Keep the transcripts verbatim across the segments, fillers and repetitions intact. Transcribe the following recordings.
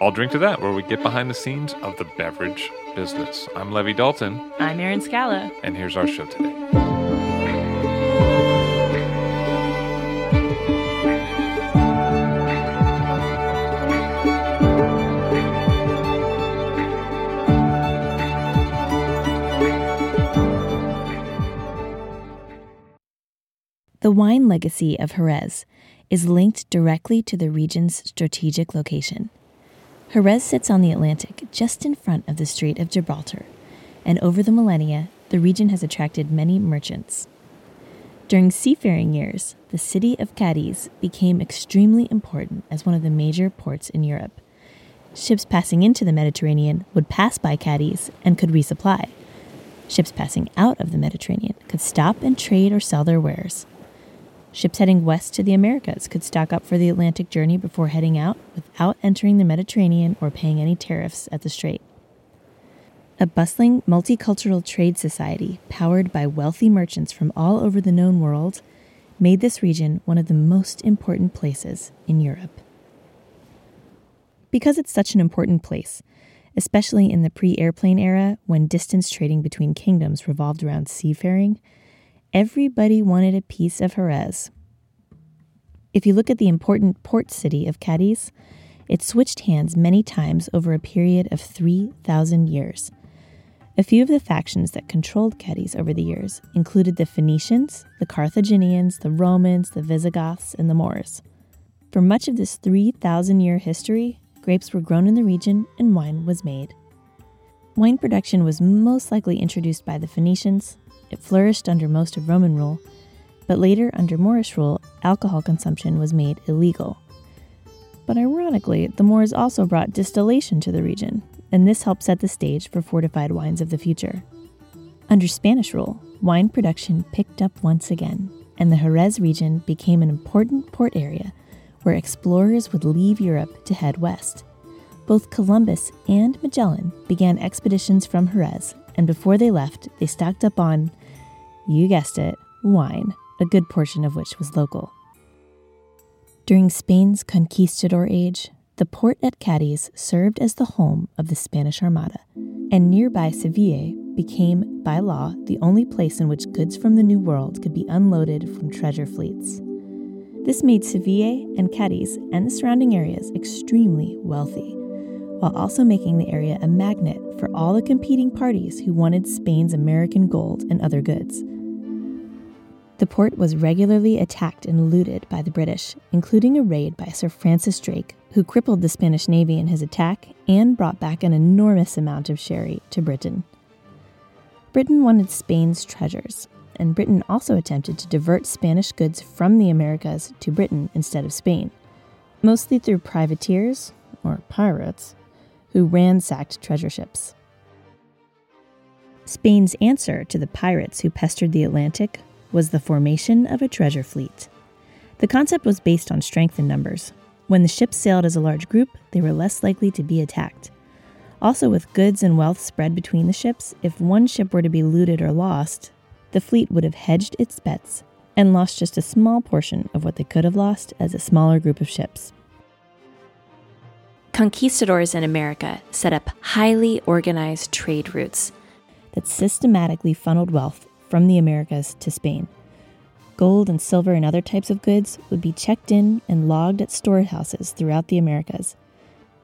I'll drink to that, where we get behind the scenes of the beverage business. I'm Levi Dalton. I'm Erin Scala. And here's our show today. The wine legacy of Jerez is linked directly to the region's strategic location. Jerez sits on the Atlantic, just in front of the Strait of Gibraltar, and over the millennia, the region has attracted many merchants. During seafaring years, the city of Cadiz became extremely important as one of the major ports in Europe. Ships passing into the Mediterranean would pass by Cadiz and could resupply. Ships passing out of the Mediterranean could stop and trade or sell their wares. Ships heading west to the Americas could stock up for the Atlantic journey before heading out without entering the Mediterranean or paying any tariffs at the strait. A bustling, multicultural trade society powered by wealthy merchants from all over the known world made this region one of the most important places in Europe. Because it's such an important place, especially in the pre-airplane era when distance trading between kingdoms revolved around seafaring, everybody wanted a piece of Jerez. If you look at the important port city of Cadiz, it switched hands many times over a period of three thousand years. A few of the factions that controlled Cadiz over the years included the Phoenicians, the Carthaginians, the Romans, the Visigoths, and the Moors. For much of this three thousand year history, grapes were grown in the region and wine was made. Wine production was most likely introduced by the Phoenicians. It flourished under most of Roman rule, but later under Moorish rule, alcohol consumption was made illegal. But ironically, the Moors also brought distillation to the region, and this helped set the stage for fortified wines of the future. Under Spanish rule, wine production picked up once again, and the Jerez region became an important port area where explorers would leave Europe to head west. Both Columbus and Magellan began expeditions from Jerez, and before they left, they stocked up on, you guessed it, wine, a good portion of which was local. During Spain's conquistador age, the port at Cadiz served as the home of the Spanish Armada, and nearby Seville became, by law, the only place in which goods from the New World could be unloaded from treasure fleets. This made Seville and Cadiz and the surrounding areas extremely wealthy, while also making the area a magnet for all the competing parties who wanted Spain's American gold and other goods. The port was regularly attacked and looted by the British, including a raid by Sir Francis Drake, who crippled the Spanish Navy in his attack and brought back an enormous amount of sherry to Britain. Britain wanted Spain's treasures, and Britain also attempted to divert Spanish goods from the Americas to Britain instead of Spain, mostly through privateers, or pirates, who ransacked treasure ships. Spain's answer to the pirates who pestered the Atlantic was the formation of a treasure fleet. The concept was based on strength in numbers. When the ships sailed as a large group, they were less likely to be attacked. Also, with goods and wealth spread between the ships, if one ship were to be looted or lost, the fleet would have hedged its bets and lost just a small portion of what they could have lost as a smaller group of ships. Conquistadors in America set up highly organized trade routes that systematically funneled wealth from the Americas to Spain. Gold and silver and other types of goods would be checked in and logged at storehouses throughout the Americas.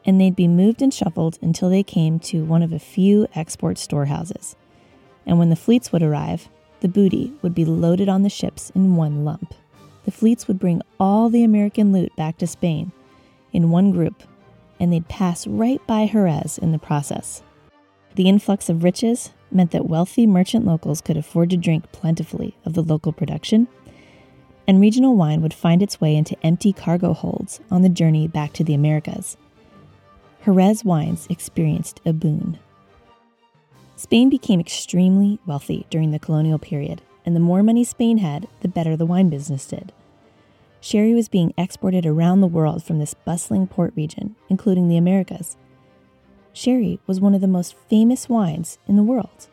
and they'd be moved and shuffled until they came to one of a few export storehouses. And when the fleets would arrive, the booty would be loaded on the ships in one lump. The fleets would bring all the American loot back to Spain in one group, and they'd pass right by Jerez in the process. The influx of riches meant that wealthy merchant locals could afford to drink plentifully of the local production, and regional wine would find its way into empty cargo holds on the journey back to the Americas. Jerez wines experienced a boon. Spain became extremely wealthy during the colonial period, and the more money Spain had, the better the wine business did. Sherry was being exported around the world from this bustling port region, including the Americas. Sherry was one of the most famous wines in the world.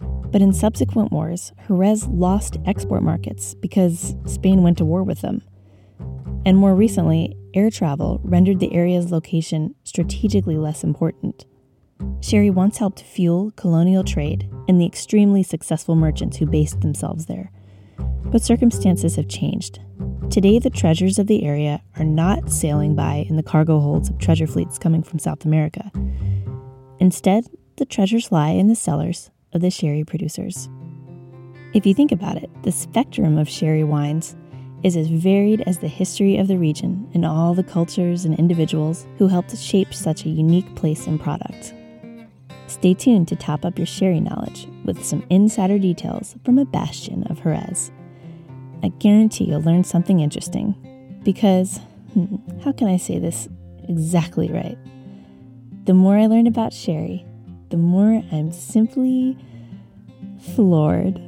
But in subsequent wars, Jerez lost export markets because Spain went to war with them. And more recently, air travel rendered the area's location strategically less important. Sherry once helped fuel colonial trade and the extremely successful merchants who based themselves there. But circumstances have changed. Today, the treasures of the area are not sailing by in the cargo holds of treasure fleets coming from South America. Instead, the treasures lie in the cellars of the sherry producers. If you think about it, the spectrum of sherry wines is as varied as the history of the region and all the cultures and individuals who helped shape such a unique place and product. Stay tuned to top up your sherry knowledge with some insider details from a bastion of Jerez. I guarantee you'll learn something interesting, because, how can I say this exactly right? The more I learn about sherry, the more I'm simply floored.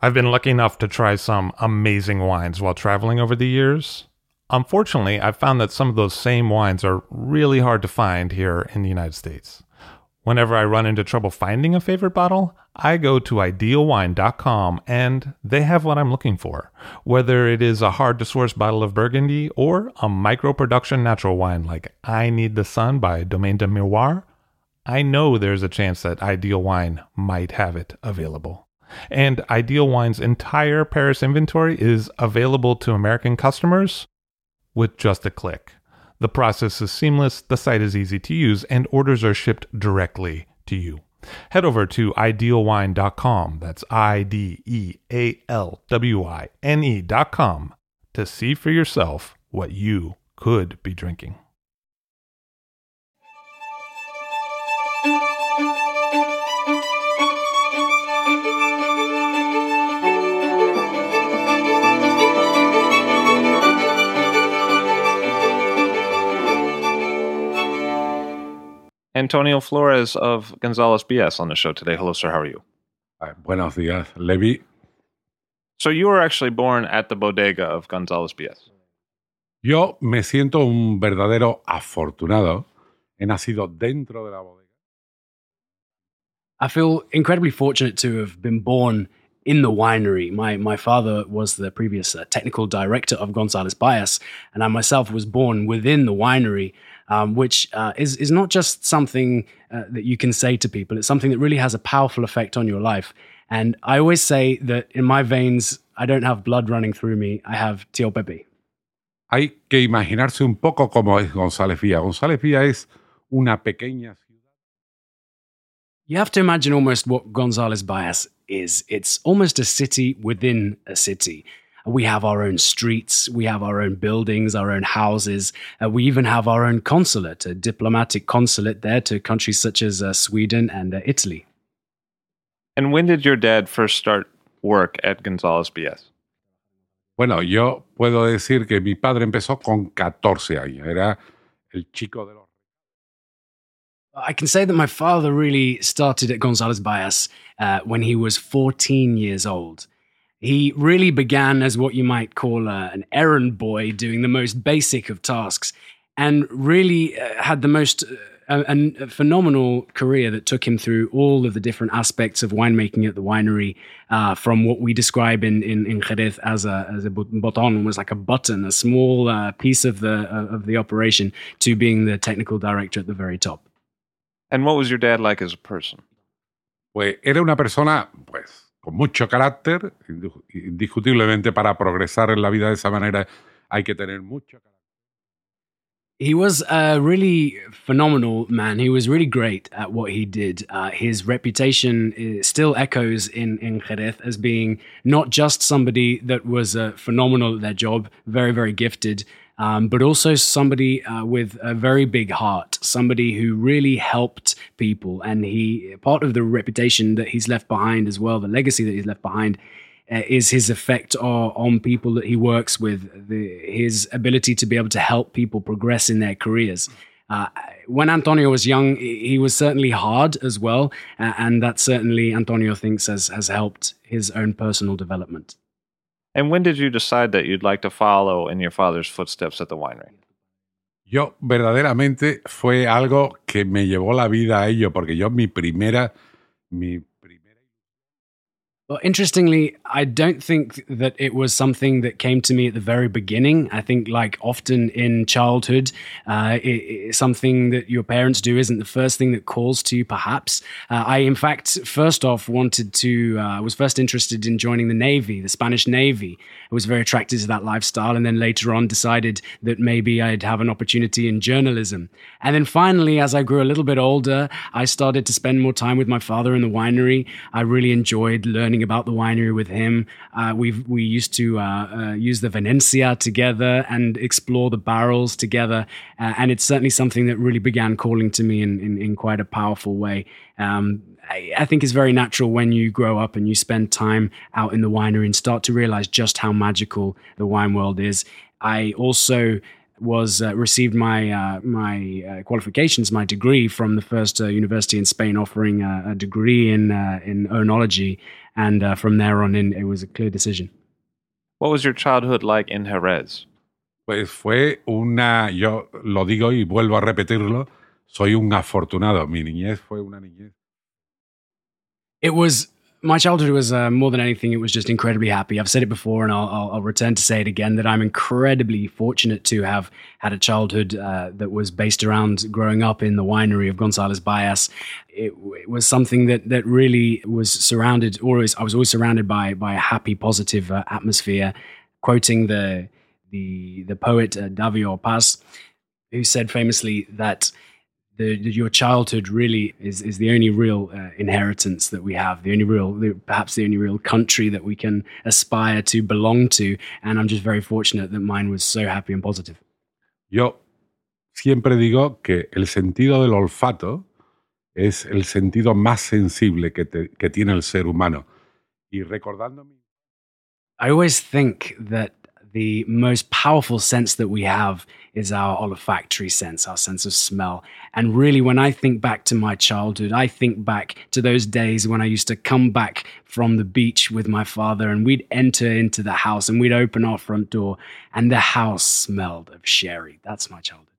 I've been lucky enough to try some amazing wines while traveling over the years. Unfortunately, I've found that some of those same wines are really hard to find here in the United States. Whenever I run into trouble finding a favorite bottle, I go to ideal wine dot com and they have what I'm looking for, whether it is a hard-to-source bottle of Burgundy or a micro-production natural wine like I Need the Sun by Domaine de Miroir. I know there's a chance that Ideal Wine might have it available. And Ideal Wine's entire Paris inventory is available to American customers with just a click. The process is seamless, the site is easy to use, and orders are shipped directly to you. Head over to ideal wine dot com, that's I D E A L W I N E dot com, to see for yourself what you could be drinking. Antonio Flores of González Byass on the show today. Hello, sir. How are you? Hi. Buenos días, Levi. So you were actually born at the bodega of González Byass. Yo me siento un verdadero afortunado. He nacido dentro de la bodega. I feel incredibly fortunate to have been born in the winery. My my father was the previous uh, technical director of González Byass, and I myself was born within the winery, um, which uh, is, is not just something uh, that you can say to people. It's something that really has a powerful effect on your life. And I always say that in my veins, I don't have blood running through me. I have Tío Pepe. Hay que imaginarse un poco cómo es González Byass. González Byass es una pequeña ciudad. You have to imagine almost what González Byass is. It's almost a city within a city. We have our own streets, we have our own buildings, our own houses. Uh, we even have our own consulate, a diplomatic consulate there to countries such as uh, Sweden and uh, Italy. And when did your dad first start work at González Byass? Bueno, yo puedo decir que mi padre empezó con catorce años. Era el chico de los... I can say that my father really started at González Byass uh, when he was fourteen years old. He really began as what you might call uh, an errand boy, doing the most basic of tasks, and really uh, had the most uh, a, a phenomenal career that took him through all of the different aspects of winemaking at the winery, uh, from what we describe in, in, in Jerez as a, as a botón, was like a button, a small uh, piece of the, uh, of the operation, to being the technical director at the very top. And what was your dad like as a person? Pues era una persona, pues, con mucho carácter, indiscutiblemente para progresar en la vida de esa manera hay que tener mucho carácter. He was a really phenomenal man. He was really great at what he did. Uh, his reputation still echoes in, in Jerez as being not just somebody that was uh, phenomenal at their job, very, very gifted, Um, but also somebody uh, with a very big heart, somebody who really helped people. And he, part of the reputation that he's left behind as well, the legacy that he's left behind, uh, is his effect uh, on people that he works with, the, his ability to be able to help people progress in their careers. Uh, when Antonio was young, he was certainly hard as well. Uh, and that certainly, Antonio thinks, has, has helped his own personal development. And when did you decide that you'd like to follow in your father's footsteps at the winery? Yo, verdaderamente, fue algo que me llevó la vida a ello, porque yo mi primera... Mi primera... Well, interestingly, I don't think that it was something that came to me at the very beginning. I think, like often in childhood, uh, it, it, something that your parents do isn't the first thing that calls to you, perhaps. Uh, I, in fact, first off wanted to, I uh, was first interested in joining the Navy, the Spanish Navy. I was very attracted to that lifestyle, and then later on decided that maybe I'd have an opportunity in journalism. And then finally, as I grew a little bit older, I started to spend more time with my father in the winery. I really enjoyed learning about the winery with him. Uh, we we used to uh, uh, use the Venencia together and explore the barrels together. Uh, and it's certainly something that really began calling to me in, in, in quite a powerful way. Um, I, I think it's very natural when you grow up and you spend time out in the winery and start to realize just how magical the wine world is. I also was uh, received my uh, my uh, qualifications, my degree from the first uh, university in Spain, offering uh, a degree in uh, in oenology. And uh, from there on in, it was a clear decision. What was your childhood like in Jerez? Pues fue una, yo lo digo y vuelvo a repetirlo, soy un afortunado. Mi niñez fue una niñez. It was, my childhood was uh, more than anything, it was just incredibly happy. I've said it before and I'll, I'll, I'll return to say it again, that I'm incredibly fortunate to have had a childhood uh, that was based around growing up in the winery of González Byass. It, it was something that that really was surrounded, always, I was always surrounded by, by a happy, positive uh, atmosphere. Quoting the, the, the poet uh, Octavio Paz, who said famously that The, your childhood really is, is the only real uh, inheritance that we have, the only real, the, perhaps the only real country that we can aspire to belong to. And I'm just very fortunate that mine was so happy and positive. Yo siempre digo que el sentido del olfato es el sentido más sensible que, te, que tiene el ser humano. Y recordándome... I always think that the most powerful sense that we have is our olfactory sense, our sense of smell. And really, when I think back to my childhood, I think back to those days when I used to come back from the beach with my father and we'd enter into the house and we'd open our front door and the house smelled of sherry. That's my childhood.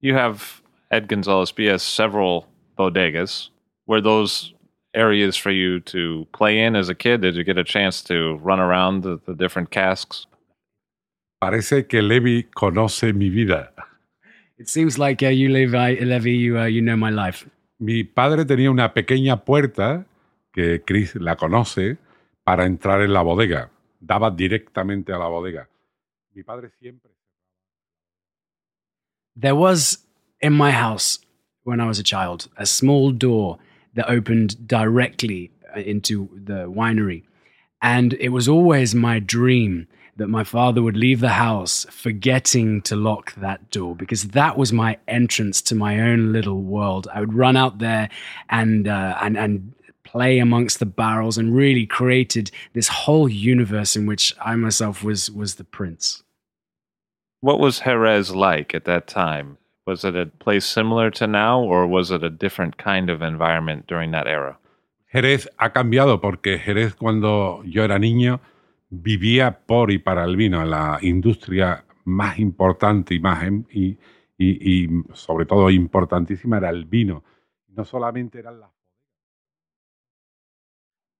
You have, at González Byass, several bodegas. Were those areas for you to play in as a kid? Did you get a chance to run around the, the different casks? Parece que Levi conoce mi vida. It seems like uh, you, Levi, Levi you, uh, you know my life. Mi padre tenía una pequeña puerta, que Chris la conoce, para entrar en la bodega. Daba directamente a la bodega. Mi padre siempre... There was, in my house, when I was a child, a small door that opened directly into the winery. And it was always my dream that my father would leave the house forgetting to lock that door, because that was my entrance to my own little world. I would run out there and uh, and and play amongst the barrels and really created this whole universe in which I myself was was the prince. What was Jerez like at that time? Was it a place similar to now, or was it a different kind of environment during that era? Jerez ha cambiado, porque Jerez cuando yo era niño vivía por y para el vino, la industria más importante y, más, y, y, y sobre todo importantísima era el vino. No solamente eran las...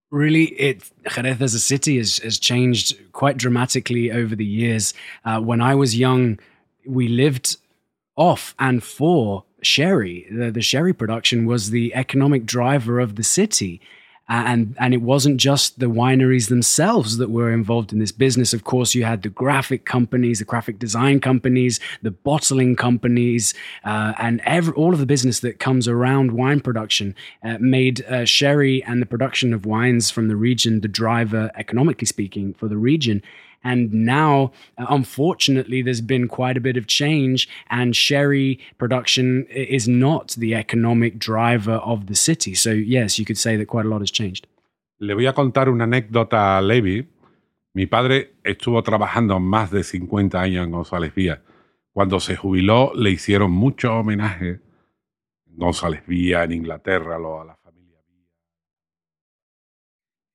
Really, it, Jerez as a city has, has changed quite dramatically over the years. Uh, when I was young, we lived off and for sherry. The, the sherry production was the economic driver of the city. And and it wasn't just the wineries themselves that were involved in this business. Of course, you had the graphic companies, the graphic design companies, the bottling companies, uh, and every, all of the business that comes around wine production uh, made uh, sherry and the production of wines from the region the driver, economically speaking, for the region. And now, uh, unfortunately, there's been quite a bit of change, and sherry production is not the economic driver of the city. So yes, you could say that quite a lot has changed. Le voy a contar una anécdota a Levi. Mi padre estuvo trabajando más de cincuenta años en González Byass. Cuando se jubiló, le hicieron mucho homenaje en González Byass, en Inglaterra, a la familia.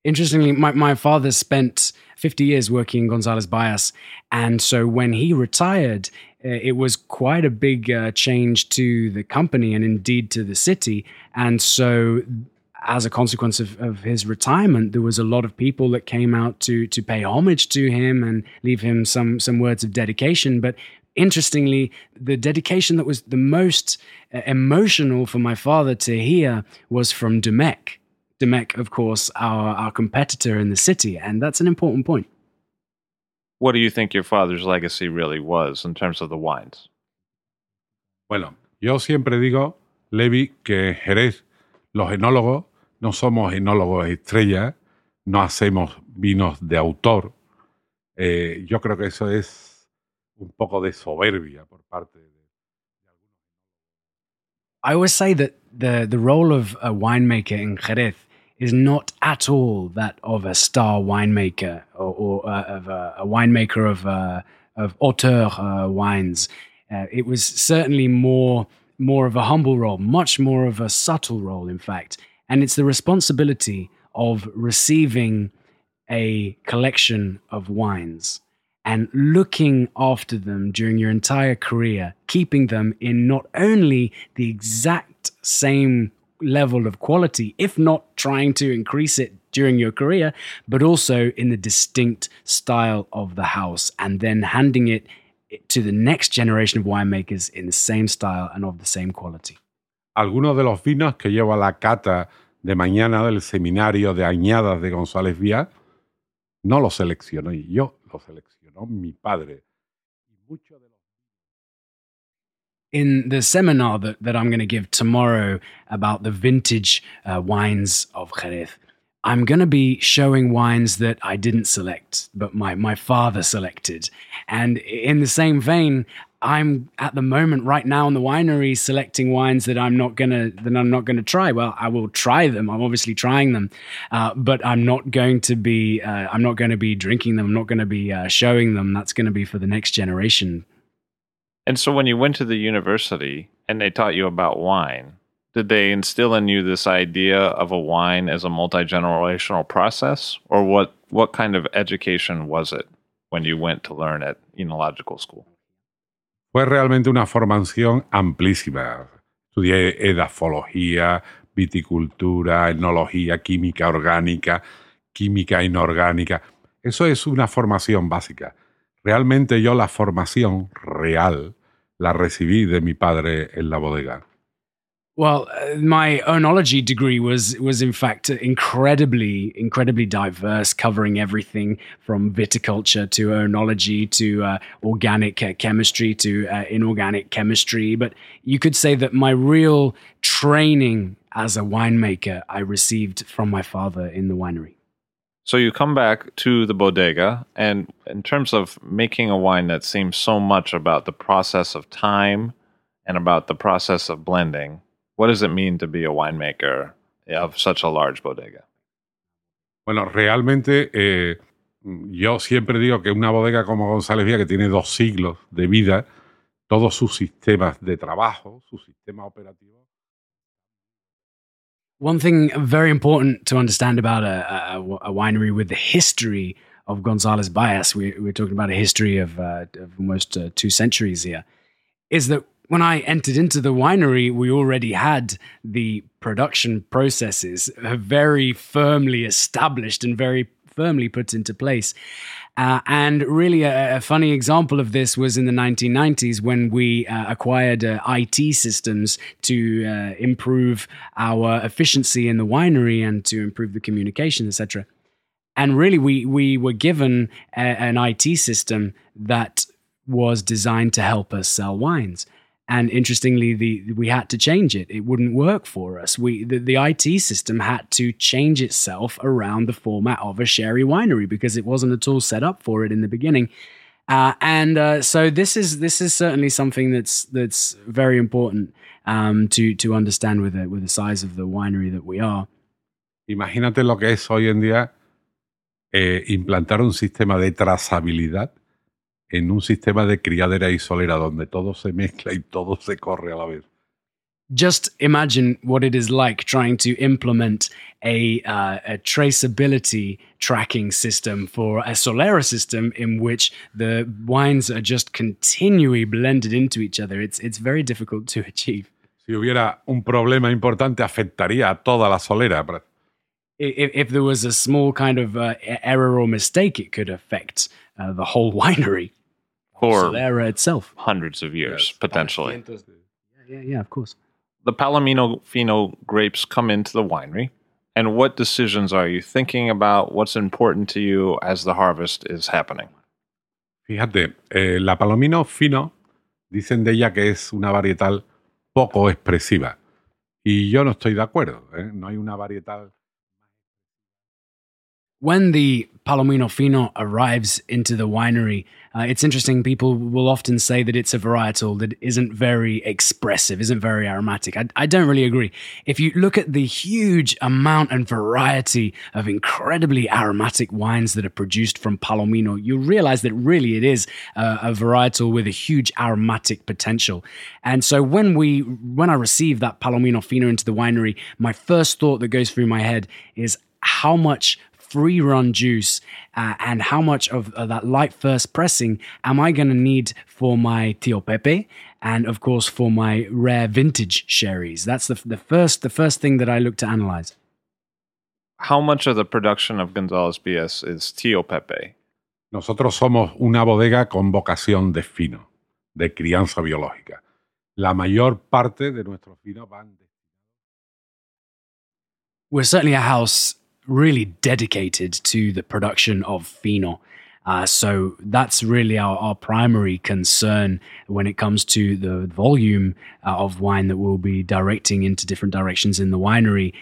Interestingly, my, my father spent fifty years working in González Byass. And so when he retired, it was quite a big uh, change to the company and indeed to the city. And so as a consequence of, of his retirement, there was a lot of people that came out to to pay homage to him and leave him some some words of dedication. But interestingly, the dedication that was the most uh, emotional for my father to hear was from Domecq. Domecq, of course, our, our competitor in the city, and that's an important point. What do you think your father's legacy really was in terms of the wines? Bueno, yo siempre digo, Levi, que en Jerez los enólogos no somos enólogos estrella, no hacemos vinos de autor. Eh, yo creo que eso es un poco de soberbia por parte de... I always say that the, the role of a winemaker in Jerez is not at all that of a star winemaker or, or uh, of a, a winemaker of uh, of auteur uh, wines. Uh, it was certainly more more of a humble role, much more of a subtle role, in fact. And it's the responsibility of receiving a collection of wines and looking after them during your entire career, keeping them in not only the exact same level of quality, if not trying to increase it during your career, but also in the distinct style of the house, and then handing it to the next generation of winemakers in the same style and of the same quality. Algunos de los vinos que llevo a la cata de mañana del seminario de añadas de González Byass no los selecciono yo, los seleccionó mi padre. In the seminar that, that I'm going to give tomorrow about the vintage uh, wines of Jerez, I'm going to be showing wines that I didn't select, but my, my father selected. And in the same vein, I'm at the moment right now in the winery selecting wines that I'm not going to that I'm not going to try. Well, I will try them. I'm obviously trying them, uh, but I'm not going to be uh, I'm not going to be drinking them. I'm not going to be uh, showing them. That's going to be for the next generation. And so when you went to the university and they taught you about wine, did they instill in you this idea of a wine as a multi-generational process? Or what, what kind of education was it when you went to learn at enological school? Fue realmente una formación amplísima. Estudié edafología, viticultura, enología, química orgánica, química inorgánica. Eso es una formación básica. Realmente yo la formación real la recibí de mi padre en la bodega. Well, uh, my oenology degree was was in fact incredibly, incredibly diverse, covering everything from viticulture to oenology to uh, organic uh, chemistry to uh, inorganic chemistry. But you could say that my real training as a winemaker I received from my father in the winery. So you come back to the bodega, and in terms of making a wine that seems so much about the process of time and about the process of blending, what does it mean to be a winemaker of such a large bodega? Bueno, realmente eh, yo siempre digo que una bodega como González Byass, que tiene dos siglos de vida, todos sus sistemas de trabajo, sus sistemas operativos. One thing very important to understand about a, a, a winery with the history of González Byass, we, we're talking about a history of, uh, of almost uh, two centuries here, is that when I entered into the winery, we already had the production processes very firmly established and very firmly puts into place. Uh, and really a, a funny example of this was in the nineteen nineties when we uh, acquired uh, I T systems to uh, improve our efficiency in the winery and to improve the communication, et cetera. And really we, we were given a, an I T system that was designed to help us sell wines. And interestingly, the we had to change it. It wouldn't work for us. We the, the I T system had to change itself around the format of a sherry winery because it wasn't at all set up for it in the beginning. Uh, and uh, so this is this is certainly something that's that's very important um, to to understand with the, with the size of the winery that we are. Imagínate lo que es hoy en día eh, implantar un sistema de trazabilidad en un sistema de criadera y solera donde todo se mezcla y todo se corre a la vez. Just imagine what it is like trying to implement a, uh, a traceability tracking system for a solera system in which the wines are just continually blended into each other. It's, it's very difficult to achieve. Si hubiera un problema importante, afectaría a toda la solera. If, if there was a small kind of uh, error or mistake, it could affect uh, the whole winery. For solera itself. Hundreds of years, yes, potentially. Yeah, yeah, yeah, of course. The Palomino Fino grapes come into the winery, and what decisions are you thinking about? What's important to you as the harvest is happening? Fíjate, eh, la Palomino Fino, dicen de ella que es una varietal poco expresiva, y yo no estoy de acuerdo, ¿eh? No hay una varietal... When the Palomino Fino arrives into the winery, uh, it's interesting, people will often say that it's a varietal that isn't very expressive, isn't very aromatic. I, I don't really agree. If you look at the huge amount and variety of incredibly aromatic wines that are produced from Palomino, you realize that really it is a, a varietal with a huge aromatic potential. And so when we, when I receive that Palomino Fino into the winery, my first thought that goes through my head is how much free run juice uh, and how much of uh, that light first pressing am I going to need for my Tío Pepe and of course for my rare vintage sherries. That's the, the first the first thing that I look to analyze. How much of the production of González Byass is Tío Pepe? Nosotros somos una bodega con vocación de fino, de crianza biológica. La mayor parte de nuestros finos van de... We're certainly a house really dedicated to the production of Fino. Uh, so that's really our, our primary concern when it comes to the volume uh, of wine that we'll be directing into different directions in the winery.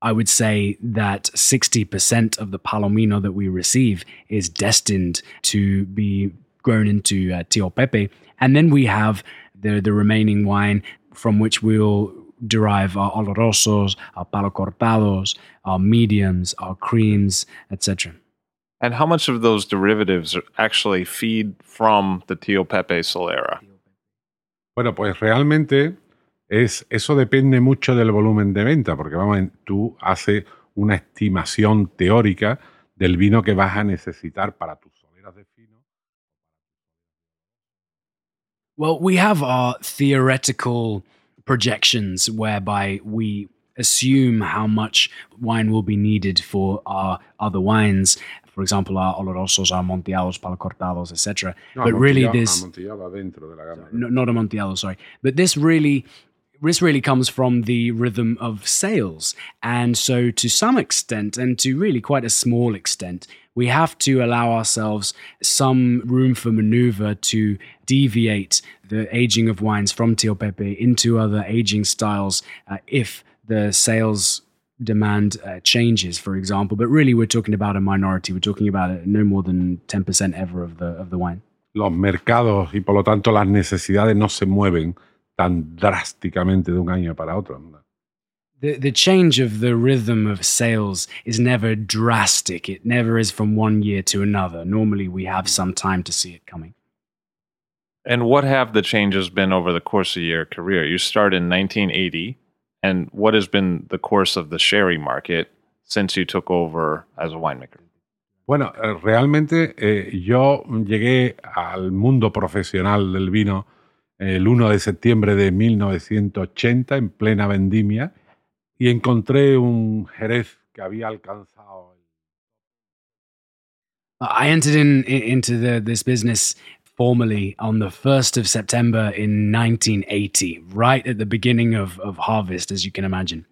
I would say that sixty percent of the Palomino that we receive is destined to be grown into uh, Tío Pepe. And then we have the, the remaining wine from which we'll derive our olorosos, our palo cortados, our mediums, our creams, et cetera. And how much of those derivatives actually feed from the Tío Pepe Solera? Bueno, pues realmente es eso depende mucho del volumen de venta, porque vamos, tú haces una estimación teórica del vino que vas a necesitar para tus soleras de fino. Well, we have our theoretical projections whereby we assume how much wine will be needed for our other wines, for example, our olorosos, our amontillados, palo cortados, et cetera. No, but really, this de no, not amontillado, sorry, but this really, this really comes from the rhythm of sales, and so to some extent, and to really quite a small extent, we have to allow ourselves some room for maneuver to deviate the aging of wines from Tío Pepe into other aging styles uh, if the sales demand uh, changes, for example. But really, we're talking about a minority. We're talking about uh, no more than ten percent ever of the, of the wine. Los mercados y por lo tanto las necesidades no se mueven tan drásticamente de un año para otro. The, the change of the rhythm of sales is never drastic. It never is from one year to another. Normally, we have some time to see it coming. And what have the changes been over the course of your career? You started in nineteen eighty, and what has been the course of the sherry market since you took over as a winemaker? Bueno, realmente eh, yo llegué al mundo profesional del vino el primero de septiembre de mil novecientos ochenta, en plena vendimia, y encontré un Jerez que había alcanzado. I entered in, in into the, this business formally on the first of September in nineteen eighty, right at the beginning of, of harvest, as you can imagine.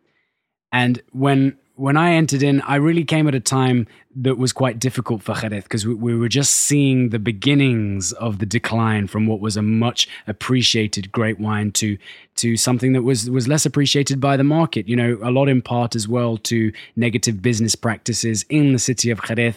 And when when I entered in, I really came at a time that was quite difficult for Jerez, because we, we were just seeing the beginnings of the decline from what was a much appreciated great wine to to something that was was less appreciated by the market. You know, a lot in part as well to negative business practices in the city of Jerez,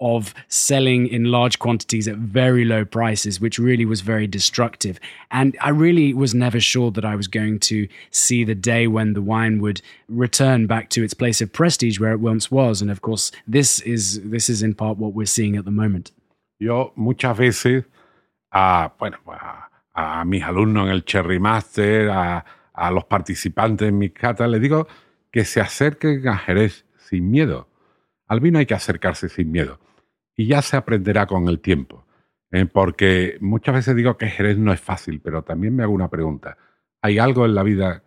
of selling in large quantities at very low prices, which really was very destructive. And I really was never sure that I was going to see the day when the wine would return back to its place of prestige where it once was. And of course, this is this is in part what we're seeing at the moment. Yo muchas veces, a, bueno, a, a mis alumnos en el Cherry Master, a, a los participantes en mis catas, les digo que se acerquen a Jerez sin miedo. Al vino hay que acercarse sin miedo y ya se aprenderá con el tiempo, eh, porque muchas veces digo que Jerez no es fácil, pero también me hago una pregunta. ¿Hay algo en la vida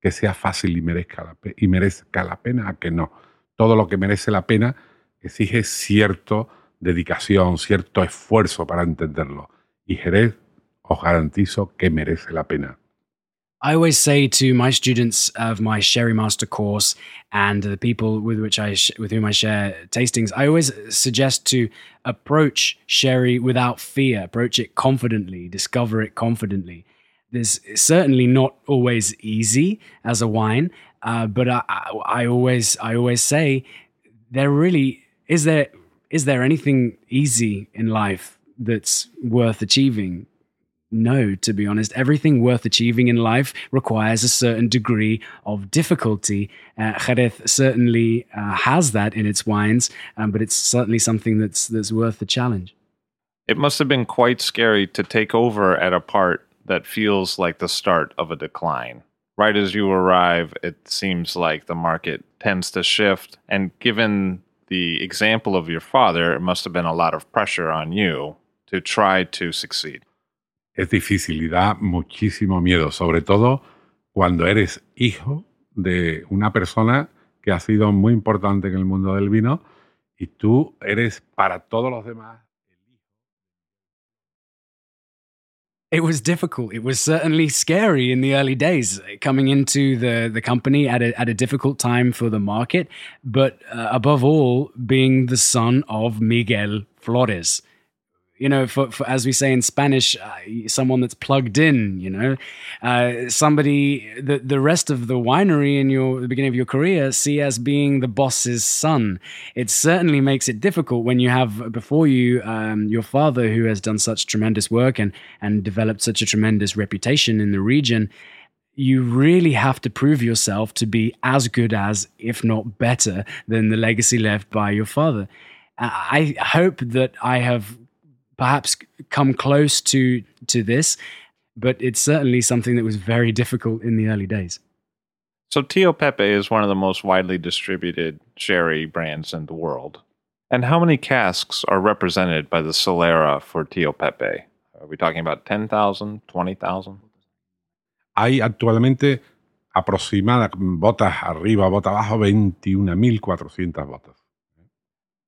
que sea fácil y merezca la, pe- y merezca la pena a que no? Todo lo que merece la pena exige cierta dedicación, cierto esfuerzo para entenderlo, y Jerez os garantizo que merece la pena. I always say to my students of my Sherry Master course and the people with which I sh- with whom I share tastings, I always suggest to approach sherry without fear, approach it confidently, discover it confidently. This is certainly not always easy as a wine, uh, but I, I always I always say there really is there is there anything easy in life that's worth achieving? No, to be honest, everything worth achieving in life requires a certain degree of difficulty. Uh, Jerez certainly uh, has that in its wines, um, but it's certainly something that's that's worth the challenge. It must have been quite scary to take over at a part that feels like the start of a decline. Right as you arrive, it seems like the market tends to shift, and given the example of your father, it must have been a lot of pressure on you to try to succeed. Es difícil y da muchísimo miedo, sobre todo cuando eres hijo de una persona que ha sido muy importante en el mundo del vino y tú eres para todos los demás. It was difficult. It was certainly scary in the early days, coming into the, the company at a, at a difficult time for the market, but uh, above all, being the son of Miguel Flores. You know, for, for as we say in Spanish, uh, someone that's plugged in, you know, uh, somebody that the rest of the winery in your the beginning of your career see as being the boss's son. It certainly makes it difficult when you have before you um, your father who has done such tremendous work and, and developed such a tremendous reputation in the region. You really have to prove yourself to be as good as, if not better, than the legacy left by your father. I hope that I have perhaps come close to, to this, but it's certainly something that was very difficult in the early days. So Tío Pepe is one of the most widely distributed sherry brands in the world. And how many casks are represented by the solera for Tío Pepe? Are we talking about ten thousand, twenty thousand? Hay actualmente aproximada, botas arriba, botas abajo, veintiún mil cuatrocientas botas.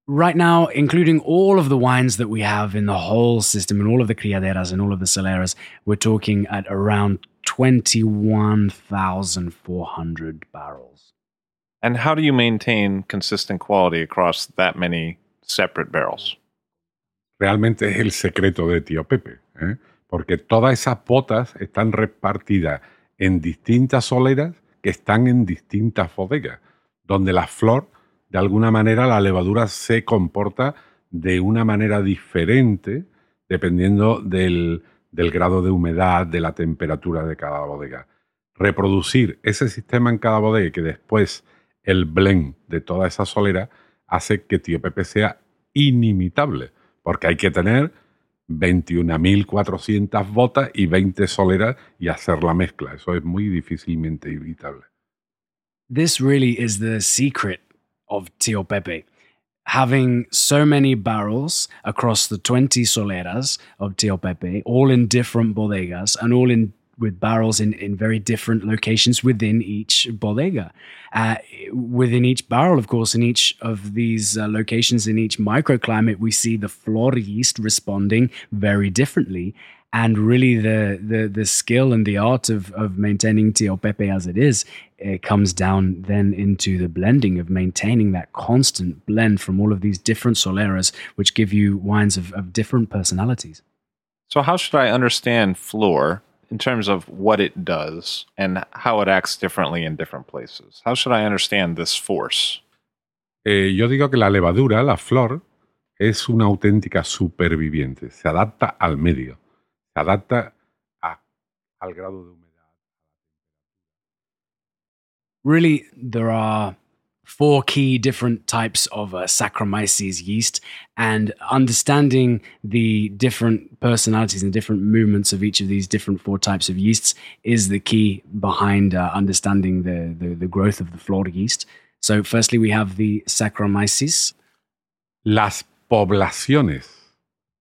Right now, including all of the wines that we have in the whole system and all of the criaderas and all of the soleras, we're talking at around twenty-one thousand four hundred barrels. And how do you maintain consistent quality across that many separate barrels? Realmente es el secreto de Tío Pepe, ¿eh? Porque todas esas botas están repartidas en distintas soleras que están en distintas bodegas, donde la flor, de alguna manera, la levadura se comporta de una manera diferente dependiendo del, del grado de humedad, de la temperatura de cada bodega. Reproducir ese sistema en cada bodega y que después el blend de toda esa solera hace que Tío Pepe sea inimitable, porque hay que tener veintiún mil cuatrocientas botas y veinte soleras y hacer la mezcla. Eso es muy difícilmente imitable. This really is the secret of Tío Pepe. Having so many barrels across the twenty soleras of Tío Pepe, all in different bodegas and all in with barrels in, in very different locations within each bodega. Uh, within each barrel, of course, in each of these uh, locations, in each microclimate, we see the flor yeast responding very differently. And really the, the the skill and the art of, of maintaining Tío Pepe as it is, it comes down then into the blending of maintaining that constant blend from all of these different soleras, which give you wines of, of different personalities. So how should I understand flor in terms of what it does and how it acts differently in different places? How should I understand this force? Eh, yo digo que la levadura, la flor, es una auténtica superviviente. Se adapta al medio. Se adapta a, al grado de humedad. Really, there are four key different types of uh, Saccharomyces yeast, and understanding the different personalities and different movements of each of these different four types of yeasts is the key behind uh, understanding the, the, the growth of the flor yeast. So firstly, we have the Saccharomyces. Las poblaciones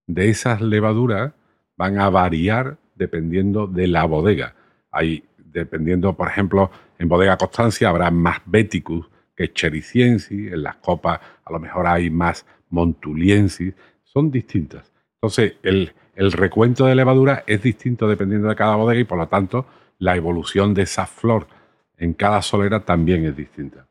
de esas levaduras van a variar dependiendo de la bodega. Hay, dependiendo, por ejemplo, en Bodega Constancia habrá más Beticus que Chericiensis, en las copas a lo mejor hay más Montuliensis, son distintas. Entonces, el, el recuento de levadura es distinto dependiendo de cada bodega y, por lo tanto, la evolución de esa flor en cada solera también es distinta.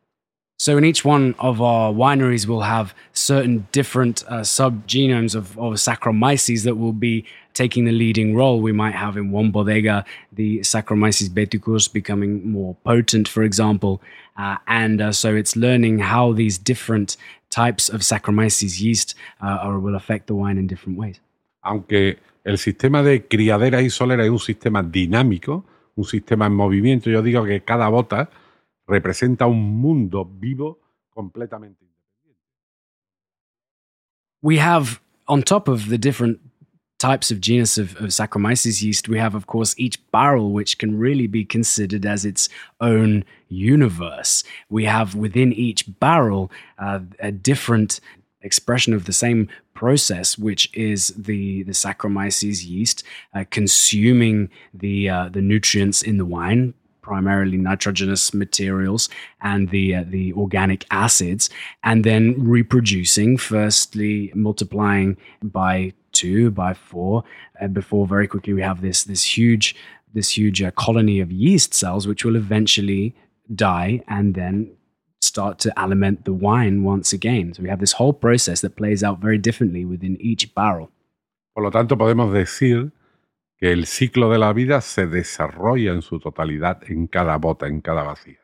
So in each one of our wineries, we'll have certain different uh, subgenomes of, of Saccharomyces that will be taking the leading role. We might have in one bodega the Saccharomyces beticus becoming more potent, for example. Uh, and uh, so it's learning how these different types of Saccharomyces yeast uh, are, will affect the wine in different ways. Aunque el sistema de criadera y solera es un sistema dinámico, un sistema en movimiento, yo digo que cada bota representa un mundo vivo completamente independiente. We have, on top of the different types of genus of, of Saccharomyces yeast, we have, of course, each barrel, which can really be considered as its own universe. We have within each barrel uh, a different expression of the same process, which is the, the Saccharomyces yeast uh, consuming the uh, the nutrients in the wine, primarily nitrogenous materials and the uh, the organic acids, and then reproducing, firstly multiplying by two, by four, and before very quickly we have this this huge this huge uh, colony of yeast cells which will eventually die and then start to aliment the wine once again. So we have this whole process that plays out very differently within each barrel. Por lo tanto, podemos decir que el ciclo de la vida se desarrolla en su totalidad en cada bota, en cada vasija.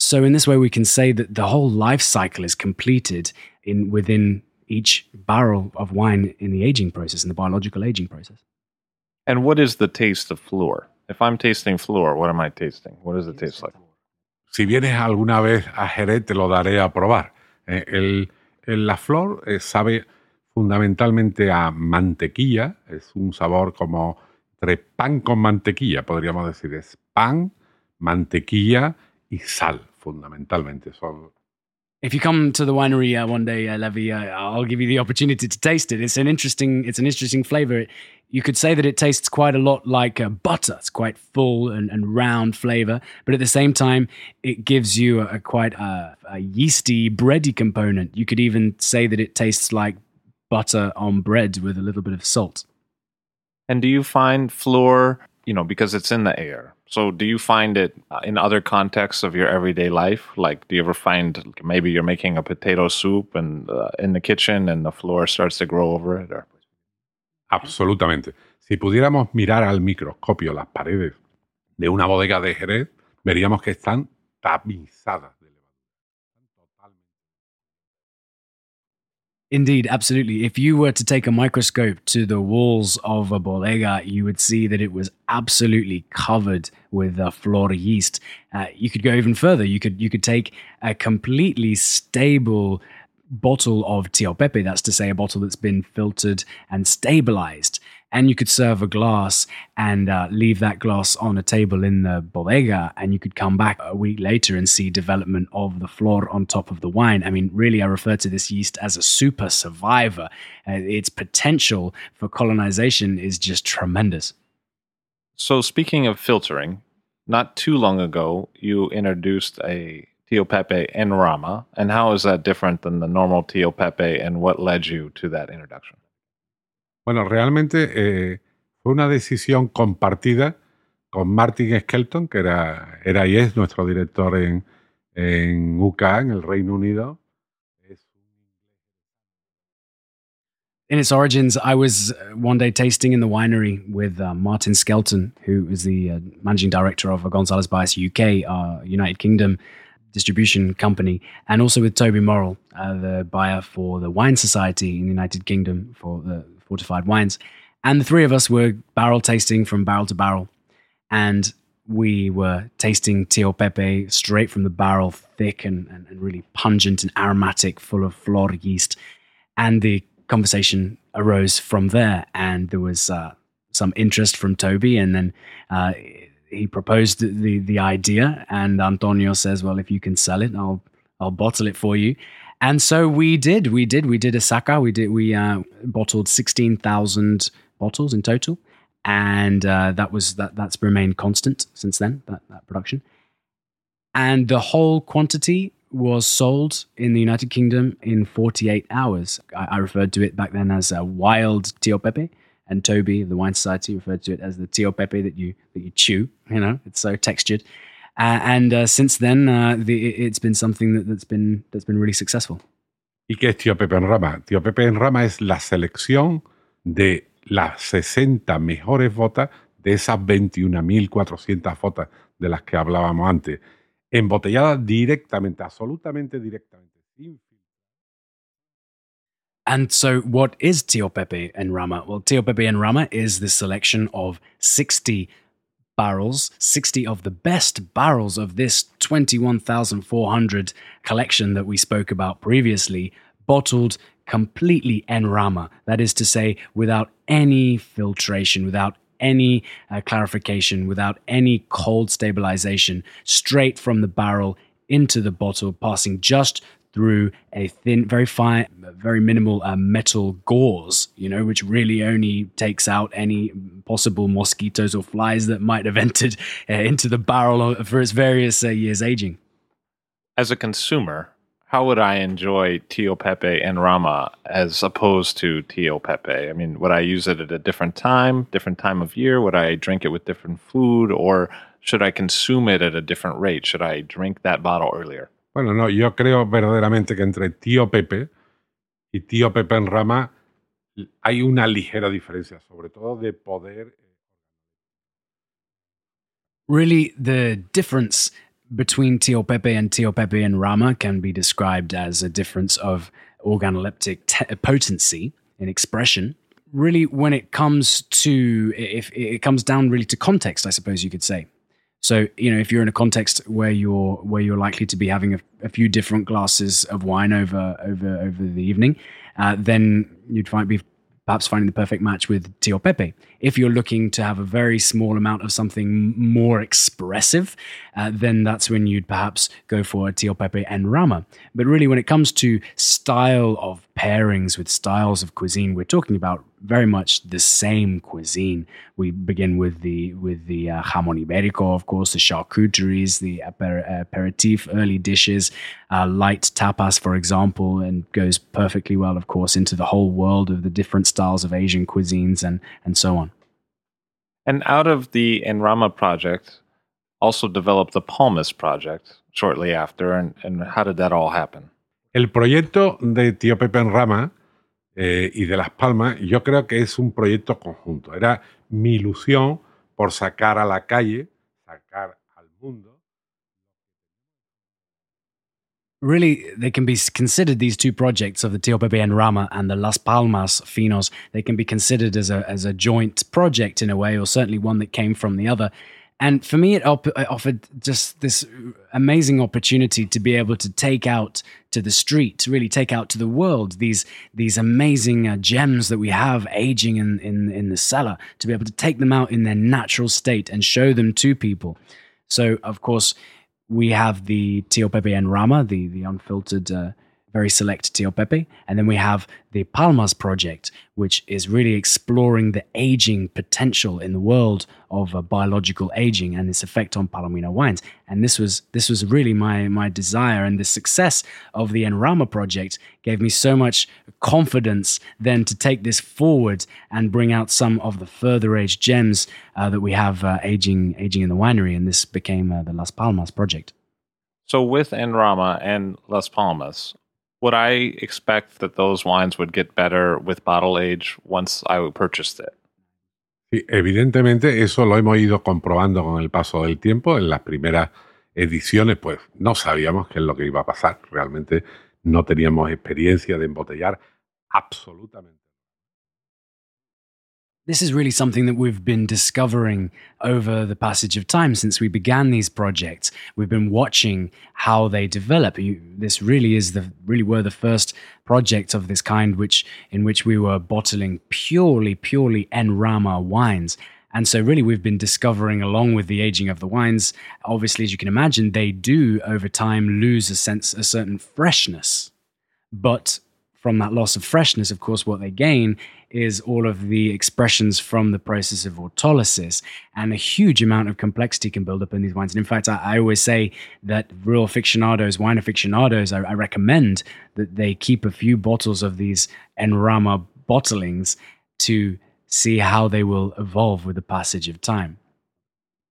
So in this way we can say that the whole life cycle is completed in within each barrel of wine in the aging process, in the biological aging process. And what is the taste of flor? If I'm tasting flor, what am I tasting? What does it taste like? Si vienes alguna vez a Jerez, te lo daré a probar. Eh, el, el, la flor eh, sabe fundamentalmente a mantequilla, es un sabor como entre pan con mantequilla, podríamos decir, es pan, mantequilla y sal, fundamentalmente. Son... If you come to the winery uh, one day, uh, Levi, uh, I'll give you the opportunity to taste it. It's an interesting, it's an interesting flavor. It, you could say that it tastes quite a lot like uh, butter. It's quite full and, and round flavor, but at the same time, it gives you a, a quite a, a yeasty, bready component. You could even say that it tastes like butter on bread with a little bit of salt. And do you find flor, you know, because it's in the air, so do you find it in other contexts of your everyday life? Like, do you ever find maybe you're making a potato soup and uh, in the kitchen and the flor starts to grow over it? Or... Absolutamente. Si pudiéramos mirar al microscopio las paredes de una bodega de Jerez, veríamos que están tapizadas. Indeed, absolutely. If you were to take a microscope to the walls of a bodega, you would see that it was absolutely covered with uh, flor yeast. Uh, you could go even further. You could you could take a completely stable bottle of Tío Pepe, that's to say a bottle that's been filtered and stabilized, and you could serve a glass and uh, leave that glass on a table in the bodega, and you could come back a week later and see development of the flor on top of the wine. I mean, really, I refer to this yeast as a super survivor. Uh, its potential for colonization is just tremendous. So speaking of filtering, not too long ago, you introduced a Tío Pepe en rama. And how is that different than the normal Tío Pepe, and what led you to that introduction? Bueno, realmente eh, fue una decisión compartida con Martin Skelton, que era, era y es nuestro director en, en U K, en el Reino Unido. In its origins, I was one day tasting in the winery with uh, Martin Skelton, who is the uh, managing director of González Byass U K, our United Kingdom distribution company, and also with Toby Morrell, uh, the buyer for the Wine Society in the United Kingdom for the fortified wines. And the three of us were barrel tasting from barrel to barrel. And we were tasting Tío Pepe straight from the barrel, thick and, and, and really pungent and aromatic, full of flor yeast. And the conversation arose from there, and there was uh, some interest from Toby, and then uh, he proposed the the idea, and Antonio says, well, if you can sell it, I'll I'll bottle it for you. And so we did we did we did a saca we did we uh, bottled sixteen thousand bottles in total, and uh, that was that that's remained constant since then, that, that production, and the whole quantity was sold in the United Kingdom in forty-eight hours. I, I referred to it back then as a wild Tío Pepe, and Toby of the Wine Society referred to it as the Tío Pepe that you that you chew. You know, it's so textured. Uh, and uh, since then, uh, the, it's been something that, that's been that's been really successful. ¿Y qué es Tío Pepe en rama? Tío Pepe en rama es la selección de las sesenta mejores botas de esas veintiún mil cuatrocientas botas de las que hablábamos antes. Embotellada directamente, absolutamente directamente. And so what is Tío Pepe en rama? Well, Tío Pepe en rama is the selection of sixty barrels, sixty of the best barrels of this twenty-one thousand four hundred collection that we spoke about previously, bottled completely en rama. That is to say, without any filtration, without any uh, clarification, without any cold stabilization, straight from the barrel into the bottle, passing just through a thin, very fine, very minimal uh, metal gauze, you know, which really only takes out any possible mosquitoes or flies that might have entered uh, into the barrel for its various uh, years aging. As a consumer, how would I enjoy Tío Pepe en rama as opposed to Tío Pepe? I mean, would I use it at a different time, different time of year? Would I drink it with different food, or should I consume it at a different rate? Should I drink that bottle earlier? Bueno, no, yo creo verdaderamente que entre Tío Pepe y Tío Pepe en rama hay una ligera diferencia, sobre todo de poder. Really, the difference between Tío Pepe and Tío Pepe en rama can be described as a difference of organoleptic te- potency in expression. Really, when it comes to, if it comes down really to context, I suppose you could say. So, you know, if you're in a context where you're where you're likely to be having a, a few different glasses of wine over over over the evening, uh, then you'd find be perhaps finding the perfect match with Tío Pepe. If you're looking to have a very small amount of something more expressive, uh, then that's when you'd perhaps go for a Tío Pepe en rama. But really, when it comes to style of pairings with styles of cuisine, we're talking about very much the same cuisine. We begin with the with the uh, jamón ibérico, of course, the charcuteries, the aper- aperitif, early dishes, uh, light tapas, for example, and goes perfectly well, of course, into the whole world of the different styles of Asian cuisines and, and so on. And out of the En Rama project, also developed the Palmas project shortly after, and, and how did that all happen? El proyecto de Tío Pepe en Rama eh, y de Las Palmas, yo creo que es un proyecto conjunto. Era mi ilusión por sacar a la calle, sacar al mundo. Really, they can be considered, these two projects of the Tío Pepe en Rama and the Las Palmas Finos, they can be considered as a as a joint project in a way, or certainly one that came from the other. And for me, it, op- it offered just this amazing opportunity to be able to take out to the street, to really take out to the world these these amazing uh, gems that we have aging in, in, in the cellar, to be able to take them out in their natural state and show them to people. So, of course, we have the Tío Pepe en rama, the, the unfiltered uh, very select Tío Pepe. And then we have the Palmas project, which is really exploring the aging potential in the world of uh, biological aging and its effect on Palomino wines. And this was this was really my my desire, and the success of the En Rama project gave me so much confidence then to take this forward and bring out some of the further age gems uh, that we have uh, aging aging in the winery. And this became uh, the Las Palmas project. So with En Rama and Las Palmas, would I expect that those wines would get better with bottle age once I purchased it? Sí, evidentemente eso lo hemos ido comprobando con el paso del tiempo. En las primeras ediciones pues no sabíamos qué es lo que iba a pasar. Realmente no teníamos experiencia de embotellar absolutamente. This is really something that we've been discovering over the passage of time since we began these projects. We've been watching how they develop. You, this really is the really were the first projects of this kind, which in which we were bottling purely, purely En Rama wines. And so really we've been discovering along with the aging of the wines, obviously, as you can imagine, they do over time lose a sense, a certain freshness. But from that loss of freshness, of course, what they gain is all of the expressions from the process of autolysis, and a huge amount of complexity can build up in these wines. And in fact, I, I always say that real aficionados, wine aficionados, I, I recommend that they keep a few bottles of these En Rama bottlings to see how they will evolve with the passage of time.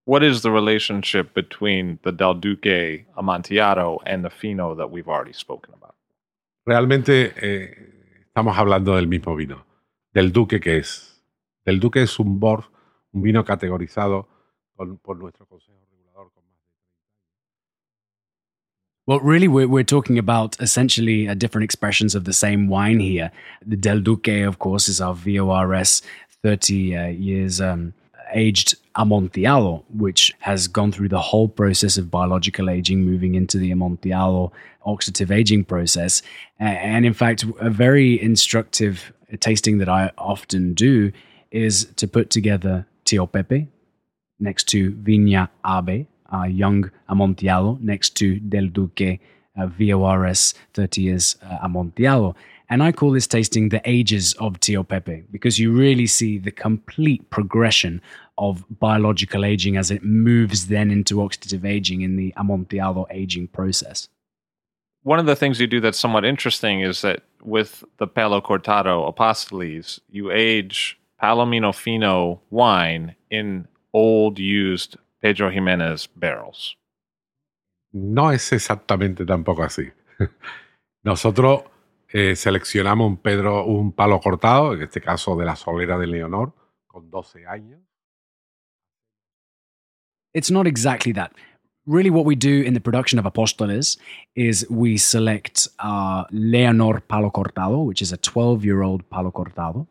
What is the relationship between the Del Duque Amontillado and the Fino that we've already spoken about? Realmente eh, estamos hablando del mismo vino. Del Duque, ¿qué es? Del Duque es un Bord, un vino categorizado por, por nuestro Consejo Regulador. Well, really, we're, we're talking about essentially uh, different expressions of the same wine here. The Del Duque, of course, is our V O R S thirty uh, years um, aged Amontillado, which has gone through the whole process of biological aging, moving into the Amontillado oxidative aging process. And in fact, a very instructive tasting that I often do is to put together Tío Pepe next to Viña Ave, our young Amontillado, next to Del Duque uh, V O R S thirty years uh, Amontillado. And I call this tasting the ages of Tío Pepe, because you really see the complete progression of biological aging as it moves then into oxidative aging in the Amontillado aging process. One of the things you do that's somewhat interesting is that with the Palo Cortado Apostles, you age Palomino Fino wine in old used Pedro Jiménez barrels. No es exactamente tampoco así. Nosotros Eh, seleccionamos un Pedro, un palo cortado, en este caso de la solera de Leonor, con doce años. It's not exactly that. Really what we do in the production of Apóstoles is we select uh, Leonor Palo Cortado, which is a twelve-year-old Palo Cortado,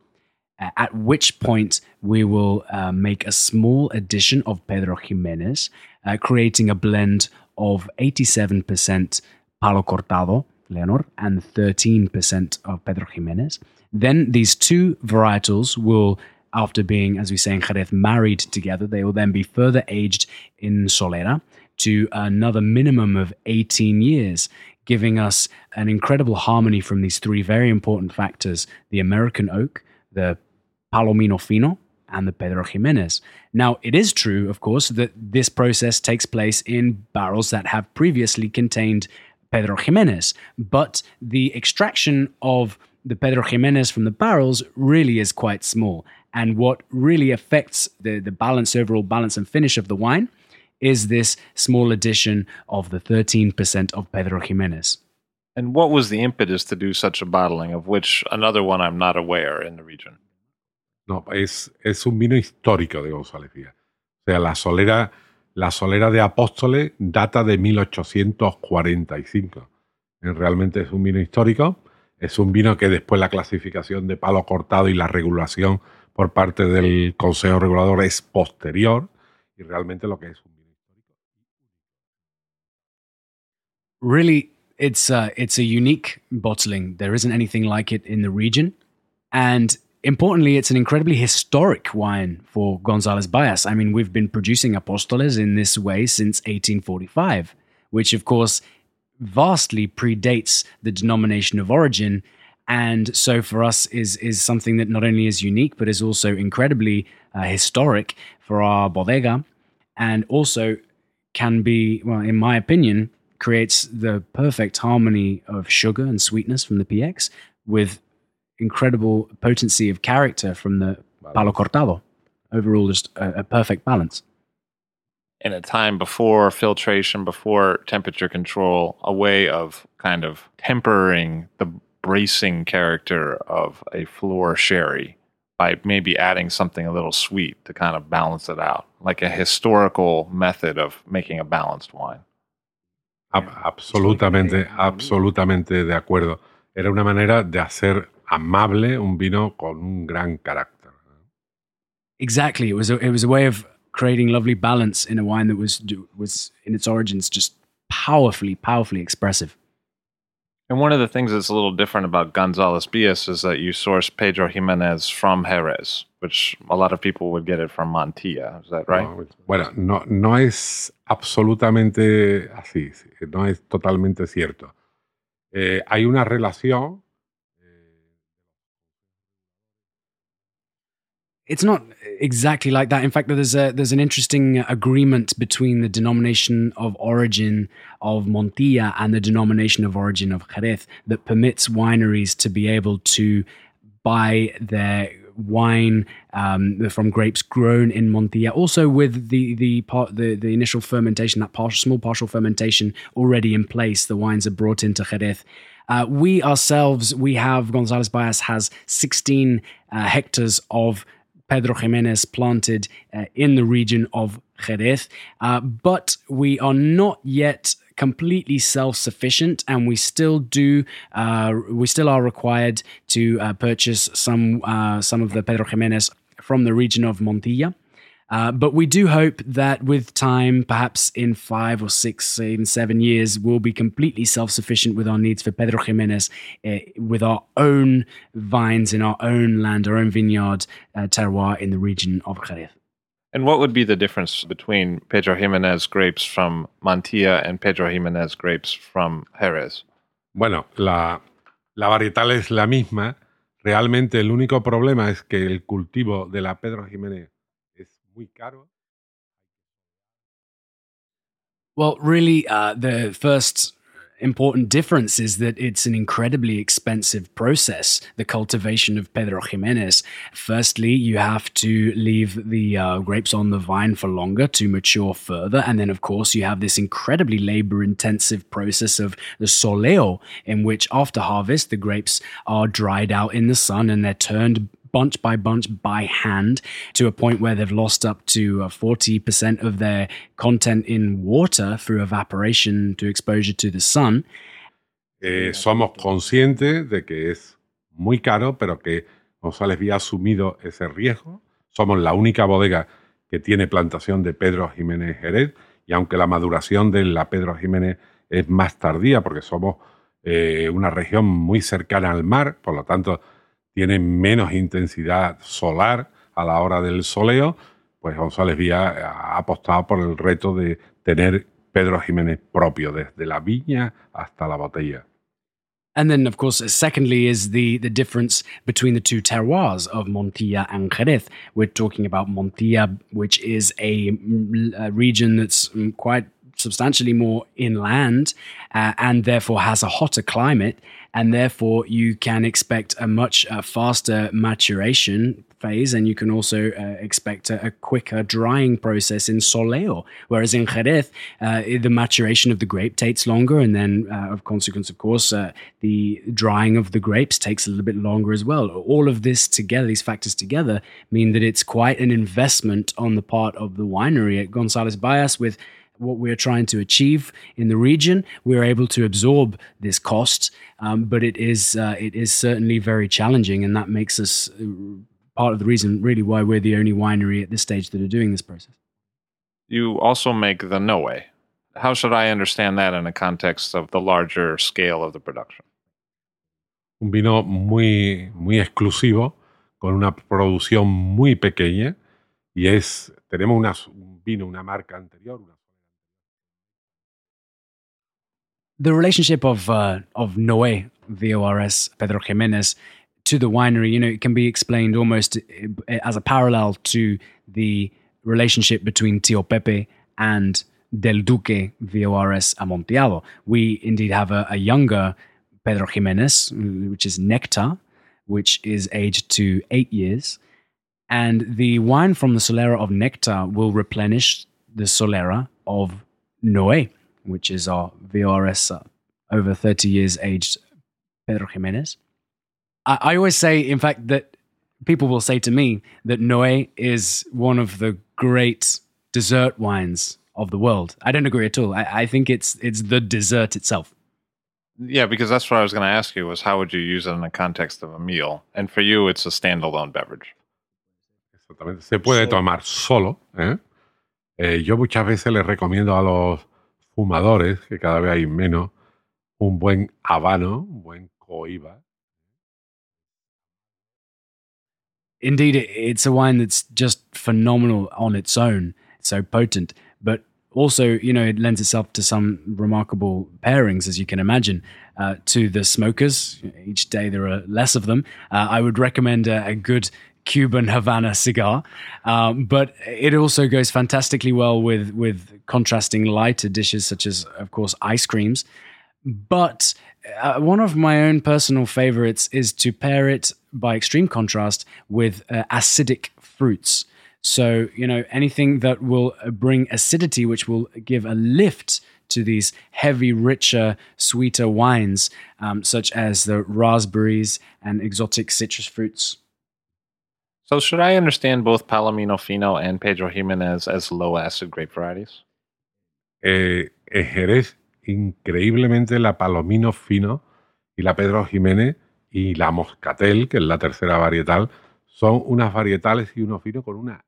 at which point we will uh, make a small addition of Pedro Jiménez, uh, creating a blend of eighty-seven percent Palo Cortado, Leonor, and thirteen percent of Pedro Jiménez. Then these two varietals will, after being, as we say in Jerez, married together, they will then be further aged in solera to another minimum of eighteen years, giving us an incredible harmony from these three very important factors, the American oak, the Palomino Fino, and the Pedro Jiménez. Now, it is true, of course, that this process takes place in barrels that have previously contained Pedro Jiménez, but the extraction of the Pedro Jiménez from the barrels really is quite small. And what really affects the, the balance, overall balance and finish of the wine is this small addition of the thirteen percent of Pedro Jiménez. And what was the impetus to do such a bottling, of which another one I'm not aware in the region? No, es, es un vino histórico de González Byass. O sea, la solera... La solera de Apóstoles data de mil ochocientos cuarenta y cinco. Realmente es un vino histórico. Es un vino que después la clasificación de palo cortado y la regulación por parte del Consejo Regulador es posterior. Y realmente lo que es un vino histórico. Really, it's a, it's a unique bottling. There isn't anything like it in the region. And importantly, it's an incredibly historic wine for González Byass. I mean, we've been producing Apóstoles in this way since eighteen forty-five, which, of course, vastly predates the denomination of origin, and so for us is is something that not only is unique but is also incredibly uh, historic for our bodega, and also can be, well, in my opinion, creates the perfect harmony of sugar and sweetness from the P X with incredible potency of character from the Palo Cortado. Overall, just a, a perfect balance. In a time before filtration, before temperature control, a way of kind of tempering the bracing character of a flor sherry by maybe adding something a little sweet to kind of balance it out, like a historical method of making a balanced wine. Absolutamente, absolutamente de acuerdo. Era una manera de hacer amable un vino con un gran carácter. Exactly. It was a, it was a way of creating lovely balance in a wine that was was in its origins just powerfully, powerfully expressive. And one of the things that's a little different about González Byass is that you source Pedro Jiménez from Jerez, which a lot of people would get it from Montilla. Is that right? No, bueno, no, no es absolutamente así, no es totalmente cierto. Eh, hay una relación. It's not exactly like that. In fact, there's a, there's an interesting agreement between the denomination of origin of Montilla and the denomination of origin of Jerez that permits wineries to be able to buy their wine um, from grapes grown in Montilla, also with the the part, the, the initial fermentation, that partial, small partial fermentation already in place. The wines are brought into Jerez. Uh, we ourselves, we have, González Byass has sixteen uh, hectares of Pedro Jiménez planted uh, in the region of Jerez, uh, but we are not yet completely self-sufficient, and we still do, uh, we still are required to uh, purchase some uh, some of the Pedro Jiménez from the region of Montilla. Uh, but we do hope that with time, perhaps in five or six, even seven years, we'll be completely self-sufficient with our needs for Pedro Jiménez, uh, with our own vines in our own land, our own vineyard uh, terroir in the region of Jerez. And what would be the difference between Pedro Jiménez grapes from Montilla and Pedro Jiménez grapes from Jerez? Bueno, la, la varietal es la misma. Realmente el único problema es que el cultivo de la Pedro Jiménez. Well, really, uh, the first important difference is that it's an incredibly expensive process, the cultivation of Pedro Jiménez. Firstly, you have to leave the uh, grapes on the vine for longer to mature further. And then, of course, you have this incredibly labor-intensive process of the soleo, in which after harvest, the grapes are dried out in the sun and they're turned bunch by bunch by hand to a point where they've lost up to forty percent of their content in water through evaporation to exposure to the sun. Eh, somos conscientes de que es muy caro, pero que González Byass ha asumido ese riesgo. Somos la única bodega que tiene plantación de Pedro Jiménez Jerez, y aunque la maduración de la Pedro Jiménez es más tardía porque somos eh, una región muy cercana al mar, por lo tanto tiene menos intensidad solar a la hora del soleo, pues González Byass ha apostado por el reto de tener Pedro Jiménez propio, desde la viña hasta la botella. And then, of course, secondly, is the, the difference between the two terroirs of Montilla and Jerez. We're talking about Montilla, which is a, a region that's quite substantially more inland uh, and therefore has a hotter climate, and therefore you can expect a much uh, faster maturation phase, and you can also uh, expect a, a quicker drying process in soleo, whereas in Jerez uh, the maturation of the grape takes longer, and then uh, of consequence, of course, uh, the drying of the grapes takes a little bit longer as well. All of this together, these factors together, mean that it's quite an investment on the part of the winery at González Byass. With what we're trying to achieve in the region, we're able to absorb this cost, um, but it is uh, it is certainly very challenging, and that makes us uh, part of the reason, really, why we're the only winery at this stage that are doing this process. You also make the Noé. How should I understand that in the context of the larger scale of the production? Un vino muy muy exclusivo, con una producción muy pequeña, y es tenemos una, un vino, una marca anterior. Una The relationship of uh, of Noé, V O R S, Pedro Jiménez, to the winery, you know, it can be explained almost as a parallel to the relationship between Tío Pepe and Del Duque, V O R S, Amontillado. We indeed have a, a younger Pedro Jiménez, which is Nectar, which is aged to eight years. And the wine from the solera of Nectar will replenish the solera of Noé, which is our V O R S, uh, over thirty years aged Pedro Jiménez. I, I always say, in fact, that people will say to me that Noé is one of the great dessert wines of the world. I don't agree at all. I, I think it's it's the dessert itself. Yeah, because that's what I was going to ask you, was how would you use it in the context of a meal? And for you, it's a standalone beverage. Exactamente. Se puede tomar solo. ¿eh? Eh, yo muchas veces les recomiendo a los fumadores, que cada vez hay menos, un buen habano, un buen cohiba. Indeed, it's a wine that's just phenomenal on its own. It's so potent. But also, you know, it lends itself to some remarkable pairings, as you can imagine, uh, to the smokers. Each day there are less of them. Uh, I would recommend a, a good Cuban Havana cigar. Um, but it also goes fantastically well with, with contrasting lighter dishes, such as, of course, ice creams. But uh, one of my own personal favorites is to pair it by extreme contrast with uh, acidic fruits. So, you know, anything that will bring acidity, which will give a lift to these heavy, richer, sweeter wines, um, such as the raspberries and exotic citrus fruits. So should I understand both Palomino Fino and Pedro Jiménez as low-acid grape varieties? Eh, en Jerez, increíblemente, la Palomino Fino y la Pedro Jiménez y la Moscatel, que es la tercera varietal, son unas varietales y unos finos con una...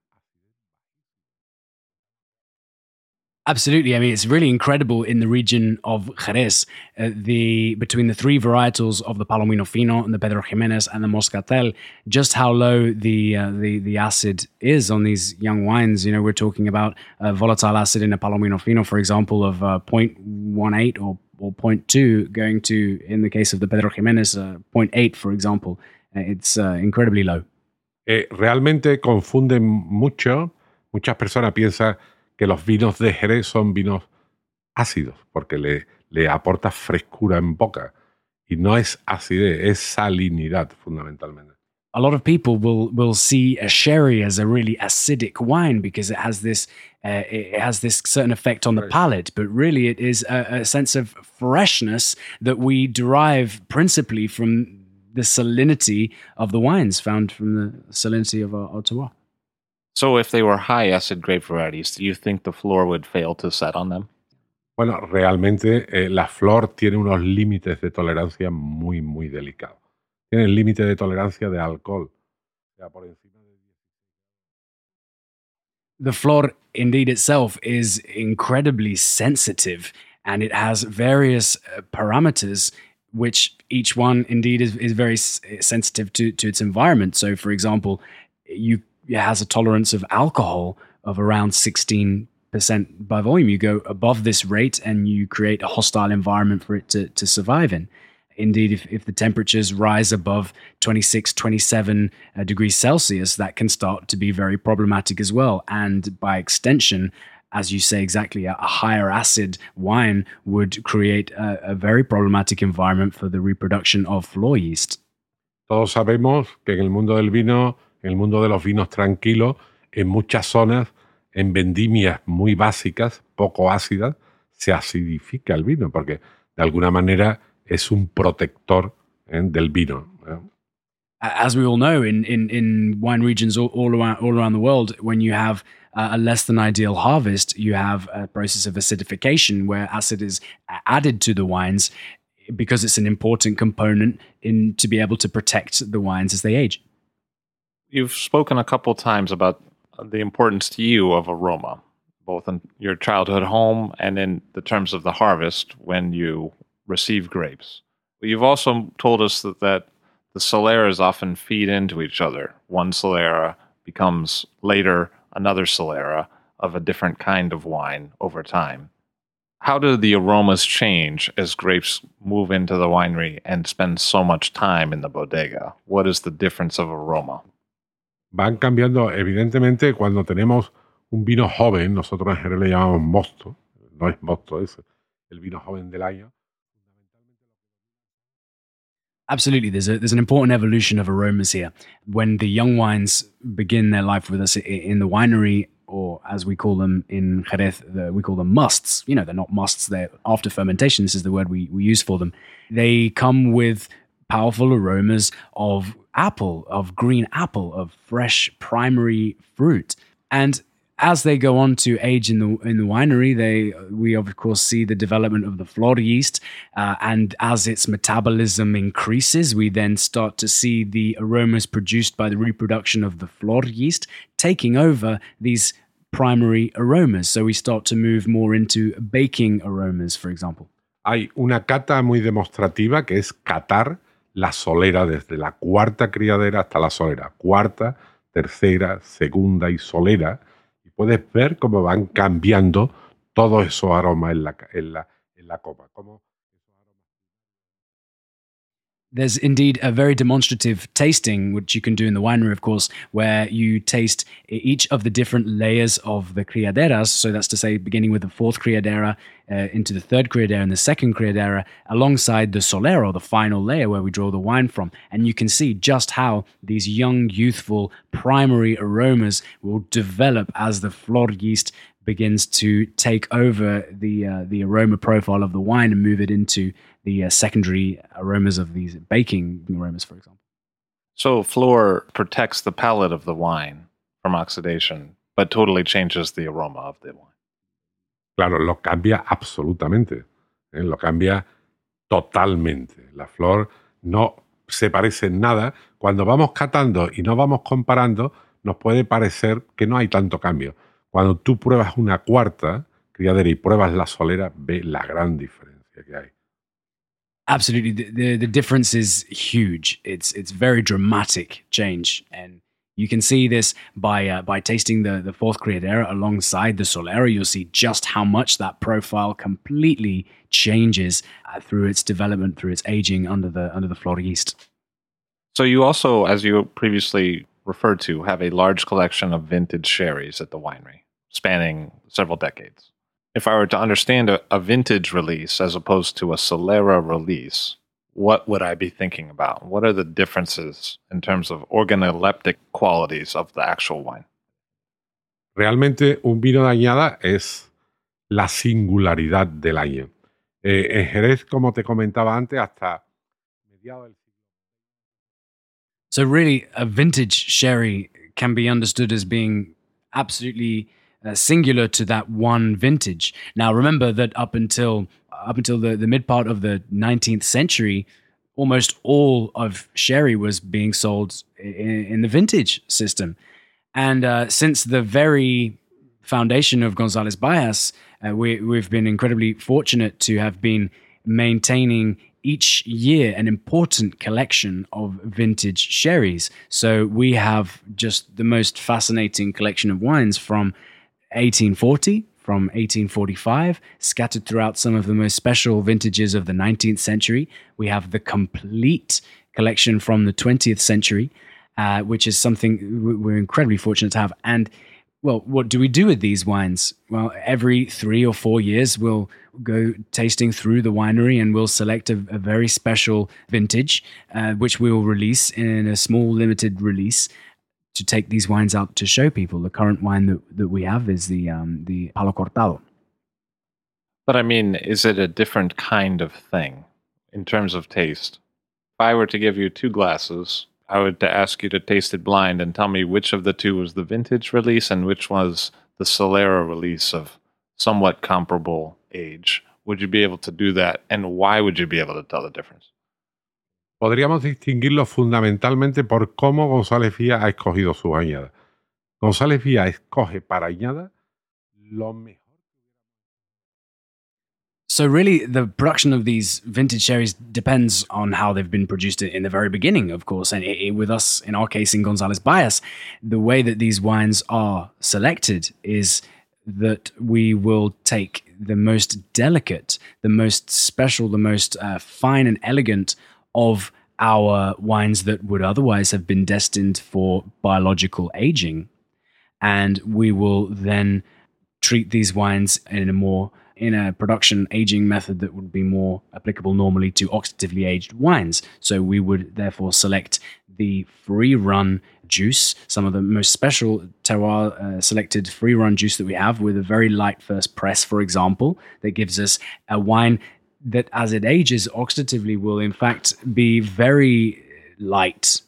Absolutely. I mean, it's really incredible in the region of Jerez, uh, the between the three varietals of the Palomino Fino and the Pedro Jiménez and the Moscatel, just how low the uh, the the acid is on these young wines. You know, we're talking about uh, volatile acid in a Palomino Fino, for example, of uh, zero point one eight or, or zero point two, going to, in the case of the Pedro Jiménez, uh, zero point eight, for example. It's uh, incredibly low. Eh, realmente confunden mucho. Muchas personas piensan que los vinos de Jerez son vinos ácidos, porque le, le aporta frescura en boca. Y no es acidez, es salinidad, fundamentalmente. A lot of people will, will see a sherry as a really acidic wine because it has this uh, it has this certain effect on the palate, but really it is a, a sense of freshness that we derive principally from the salinity of the wines found from the salinity of our, our terroir. So if they were high acid grape varieties, do you think the flor would fail to set on them? Bueno, realmente eh, la flor tiene unos límites de tolerancia muy, muy delicados. Tiene el límite de tolerancia de alcohol. The flor, indeed, itself is incredibly sensitive, and it has various uh, parameters which each one indeed is, is very sensitive to, to its environment. So, for example, you, it has a tolerance of alcohol of around sixteen percent by volume. You go above this rate and you create a hostile environment for it to, to survive in. Indeed, if, if the temperatures rise above twenty-six, twenty-seven uh, degrees Celsius, that can start to be very problematic as well. And by extension, as you say exactly, a higher acid wine would create a, a very problematic environment for the reproduction of flor yeast. Todos sabemos que en el mundo del vino, en el mundo de los vinos tranquilos, en muchas zonas, en vendimias muy básicas, poco ácidas, se acidifica el vino porque de alguna manera es un protector eh, del vino. ¿Verdad? As we all know, in, in, in wine regions all, all, around, all around the world, when you have uh, a less than ideal harvest, you have a process of acidification where acid is added to the wines because it's an important component in to be able to protect the wines as they age. You've spoken a couple times about the importance to you of aroma, both in your childhood home and in the terms of the harvest when you receive grapes. But you've also told us that... that the soleras often feed into each other. One solera becomes later another solera of a different kind of wine over time. how do the aromas change as grapes move into the winery and spend so much time in the bodega? What is the difference of aroma? Van cambiando, evidentemente, cuando tenemos un vino joven, nosotros en general le llamamos mosto, no es mosto, es el vino joven del año. Absolutely, there's a, there's an important evolution of aromas here. When the young wines begin their life with us in the winery, or as we call them in Jerez, the, we call them musts. You know, they're not musts, they're after fermentation. This is the word we, we use for them. They come with powerful aromas of apple, of green apple, of fresh primary fruit. And as they go on to age in the in the winery, they we of course see the development of the flor yeast, uh, and as its metabolism increases, we then start to see the aromas produced by the reproduction of the flor yeast taking over these primary aromas. So we start to move more into baking aromas, for example. Hay una cata muy demostrativa que es catar la solera desde la cuarta criadera hasta la solera, cuarta, tercera, segunda y solera. Puedes ver cómo van cambiando todos esos aromas en la, en la, en la copa. Como... There's indeed a very demonstrative tasting, which you can do in the winery, of course, where you taste each of the different layers of the criaderas. So that's to say, beginning with the fourth criadera uh, into the third criadera and the second criadera, alongside the solera, or the final layer where we draw the wine from. And you can see just how these young, youthful, primary aromas will develop as the flor yeast begins to take over the uh, the aroma profile of the wine and move it into the uh, secondary aromas of these baking aromas, for example. So flor protects the palate of the wine from oxidation, but totally changes the aroma of the wine. Claro, lo cambia absolutamente. Eh, lo cambia totalmente. La flor no se parece en nada. Cuando vamos catando y no vamos comparando, nos puede parecer que no hay tanto cambio. Cuando tú pruebas una cuarta criadera y pruebas la solera, ve la gran diferencia que hay. Absolutely. The, the, the difference is huge. It's it's very dramatic change. And you can see this by uh, by tasting the, the fourth criadera alongside the solera. You'll see just how much that profile completely changes uh, through its development, through its aging under the under the flor yeast. So you also, as you previously referred to, have a large collection of vintage sherries at the winery, spanning several decades. If I were to understand a, a vintage release as opposed to a solera release, what would I be thinking about? What are the differences in terms of organoleptic qualities of the actual wine? Realmente un vino de añada es la singularidad del año. Eh, en Jerez, como te comentaba antes, hasta mediados del... So really, a vintage sherry can be understood as being absolutely uh, singular to that one vintage. Now, remember that up until up until the, the mid part of the nineteenth century, almost all of sherry was being sold in, in the vintage system. And uh, since the very foundation of González Byass, uh, we, we've been incredibly fortunate to have been maintaining each year an important collection of vintage sherries. So we have just the most fascinating collection of wines from eighteen forty, from eighteen forty-five, scattered throughout some of the most special vintages of the nineteenth century. We have the complete collection from the twentieth century, uh, which is something we're incredibly fortunate to have. And well, what do we do with these wines? Well, every three or four years, we'll go tasting through the winery and we'll select a, a very special vintage, uh, which we will release in a small limited release to take these wines out to show people. The current wine that, that we have is the um, the Palo Cortado. But I mean, is it a different kind of thing in terms of taste? If I were to give you two glasses, I would ask you to taste it blind and tell me which of the two was the vintage release and which was the solera release of somewhat comparable age. Would you be able to do that? And why would you be able to tell the difference? Podríamos distinguirlo fundamentalmente por cómo González Byass ha escogido su añada. González Byass escoge para añada lo mejor. So really, the production of these vintage sherries depends on how they've been produced in the very beginning, of course. And it, it, with us, in our case, in González Byass, the way that these wines are selected is that we will take the most delicate, the most special, the most uh, fine and elegant of our wines that would otherwise have been destined for biological aging. And we will then treat these wines in a more in a production aging method that would be more applicable normally to oxidatively aged wines. So we would therefore select the free run juice, some of the most special terroir uh, selected free run juice that we have, with a very light first press, for example, that gives us a wine that, as it ages oxidatively, will in fact be very light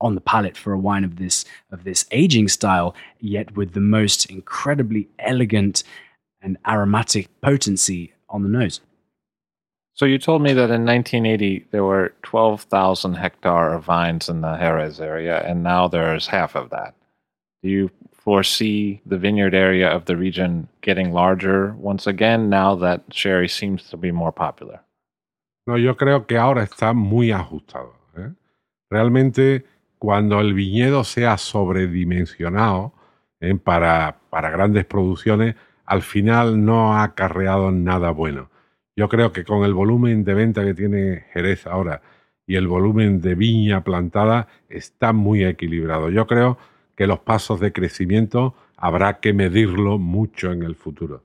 on the palate for a wine of this of this aging style, yet with the most incredibly elegant and aromatic potency on the nose. So you told me that in nineteen eighty there were twelve thousand hectare of vines in the Jerez area, and now there's half of that. Do you foresee the vineyard area of the region getting larger once again now that sherry seems to be more popular? No, yo creo que ahora está muy ajustado, ¿eh? Realmente, cuando el viñedo sea sobredimensionado ¿eh? para, para grandes producciones, al final no ha acarreado nada bueno. Yo creo que con el volumen de venta que tiene Jerez ahora y el volumen de viña plantada está muy equilibrado. Yo creo que los pasos de crecimiento habrá que medirlo mucho en el futuro.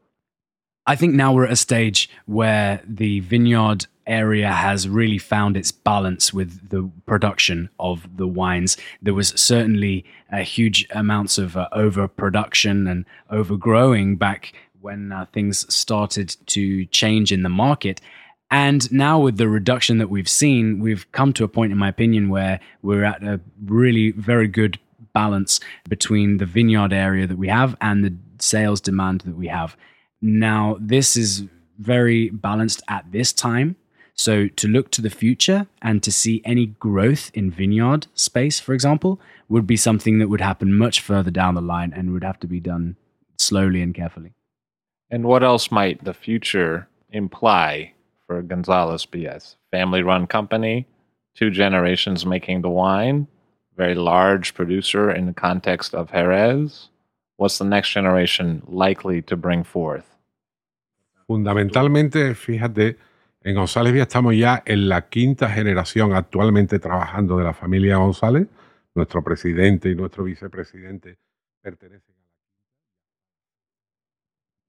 I think now we're at a stage where the vineyard area has really found its balance with the production of the wines. There was certainly a huge amounts of uh, overproduction and overgrowing back when uh, things started to change in the market. And now with the reduction that we've seen, we've come to a point, in my opinion, where we're at a really very good balance between the vineyard area that we have and the sales demand that we have. Now, this is very balanced at this time. So to look to the future and to see any growth in vineyard space, for example, would be something that would happen much further down the line and would have to be done slowly and carefully. And what else might the future imply for González Byass? Family-run company, two generations making the wine, very large producer in the context of Jerez. What's the next generation likely to bring forth? Fundamentalmente, fíjate, en González Byass estamos ya en la quinta generación actualmente trabajando de la familia González. Nuestro presidente y nuestro vicepresidente pertenecen.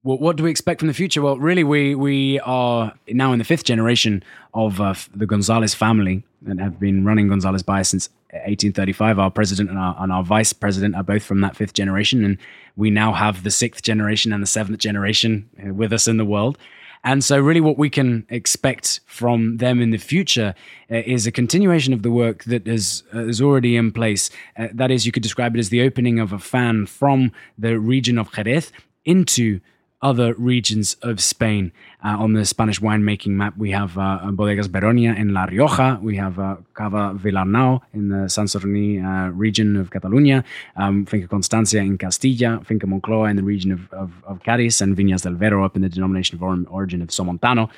Well, what do we expect from the future? Well, really, we we are now in the fifth generation of uh, the González family and have been running González Byass since eighteen thirty-five. Our president and our, and our vice president are both from that fifth generation, and we now have the sixth generation and the seventh generation with us in the world. And so really what we can expect from them in the future uh, is a continuation of the work that is, uh, is already in place. Uh, that is, you could describe it as the opening of a fan from the region of Jerez into other regions of Spain. Uh, on the Spanish winemaking map, we have uh, Bodegas Beronia in La Rioja, we have uh, Cava Vilarnau in the Sansorni uh, region of Catalunya, um, Finca Constancia in Castilla, Finca Moncloa in the region of, of, of Cadiz, and Viñas del Vero up in the denomination of origin of Somontano.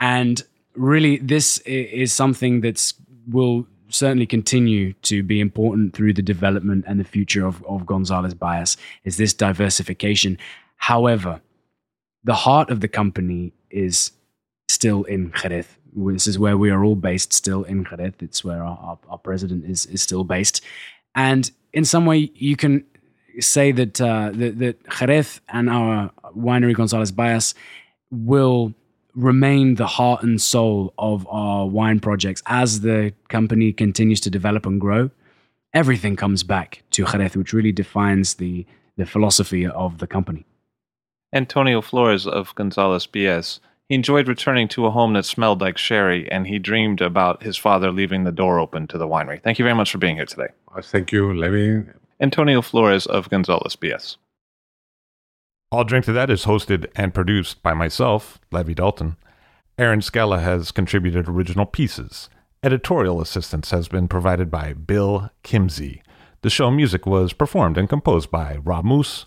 And really, this is something that will certainly continue to be important through the development and the future of, of González Byass, is this diversification. However, the heart of the company is still in Jerez. This is where we are all based, still in Jerez. It's where our, our, our president is, is still based. And in some way, you can say that, uh, that, that Jerez and our winery González Byass will remain the heart and soul of our wine projects. As the company continues to develop and grow, everything comes back to Jerez, which really defines the, the philosophy of the company. Antonio Flores of González Byass, he enjoyed returning to a home that smelled like sherry, and he dreamed about his father leaving the door open to the winery. Thank you very much for being here today. Thank you, Levi. Antonio Flores of González Byass. All Drink to That is hosted and produced by myself, Levi Dalton. Erin Scala has contributed original pieces. Editorial assistance has been provided by Bill Kimsey. The show music was performed and composed by Rob Moose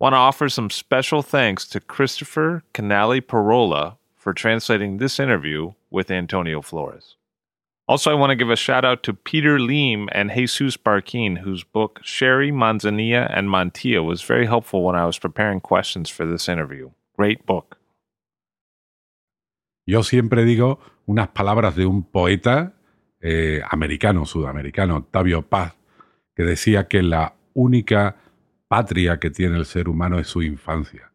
Want to offer some special thanks to Christopher Canali Parola for translating this interview with Antonio Flores. Also, I want to give a shout out to Peter Leem and Jesus Barquin, whose book Sherry, Manzanilla, and Montilla was very helpful when I was preparing questions for this interview. Great book. Yo siempre digo unas palabras de un poeta eh, americano, sudamericano, Octavio Paz, que decía que la única patria que tiene el ser humano es su infancia.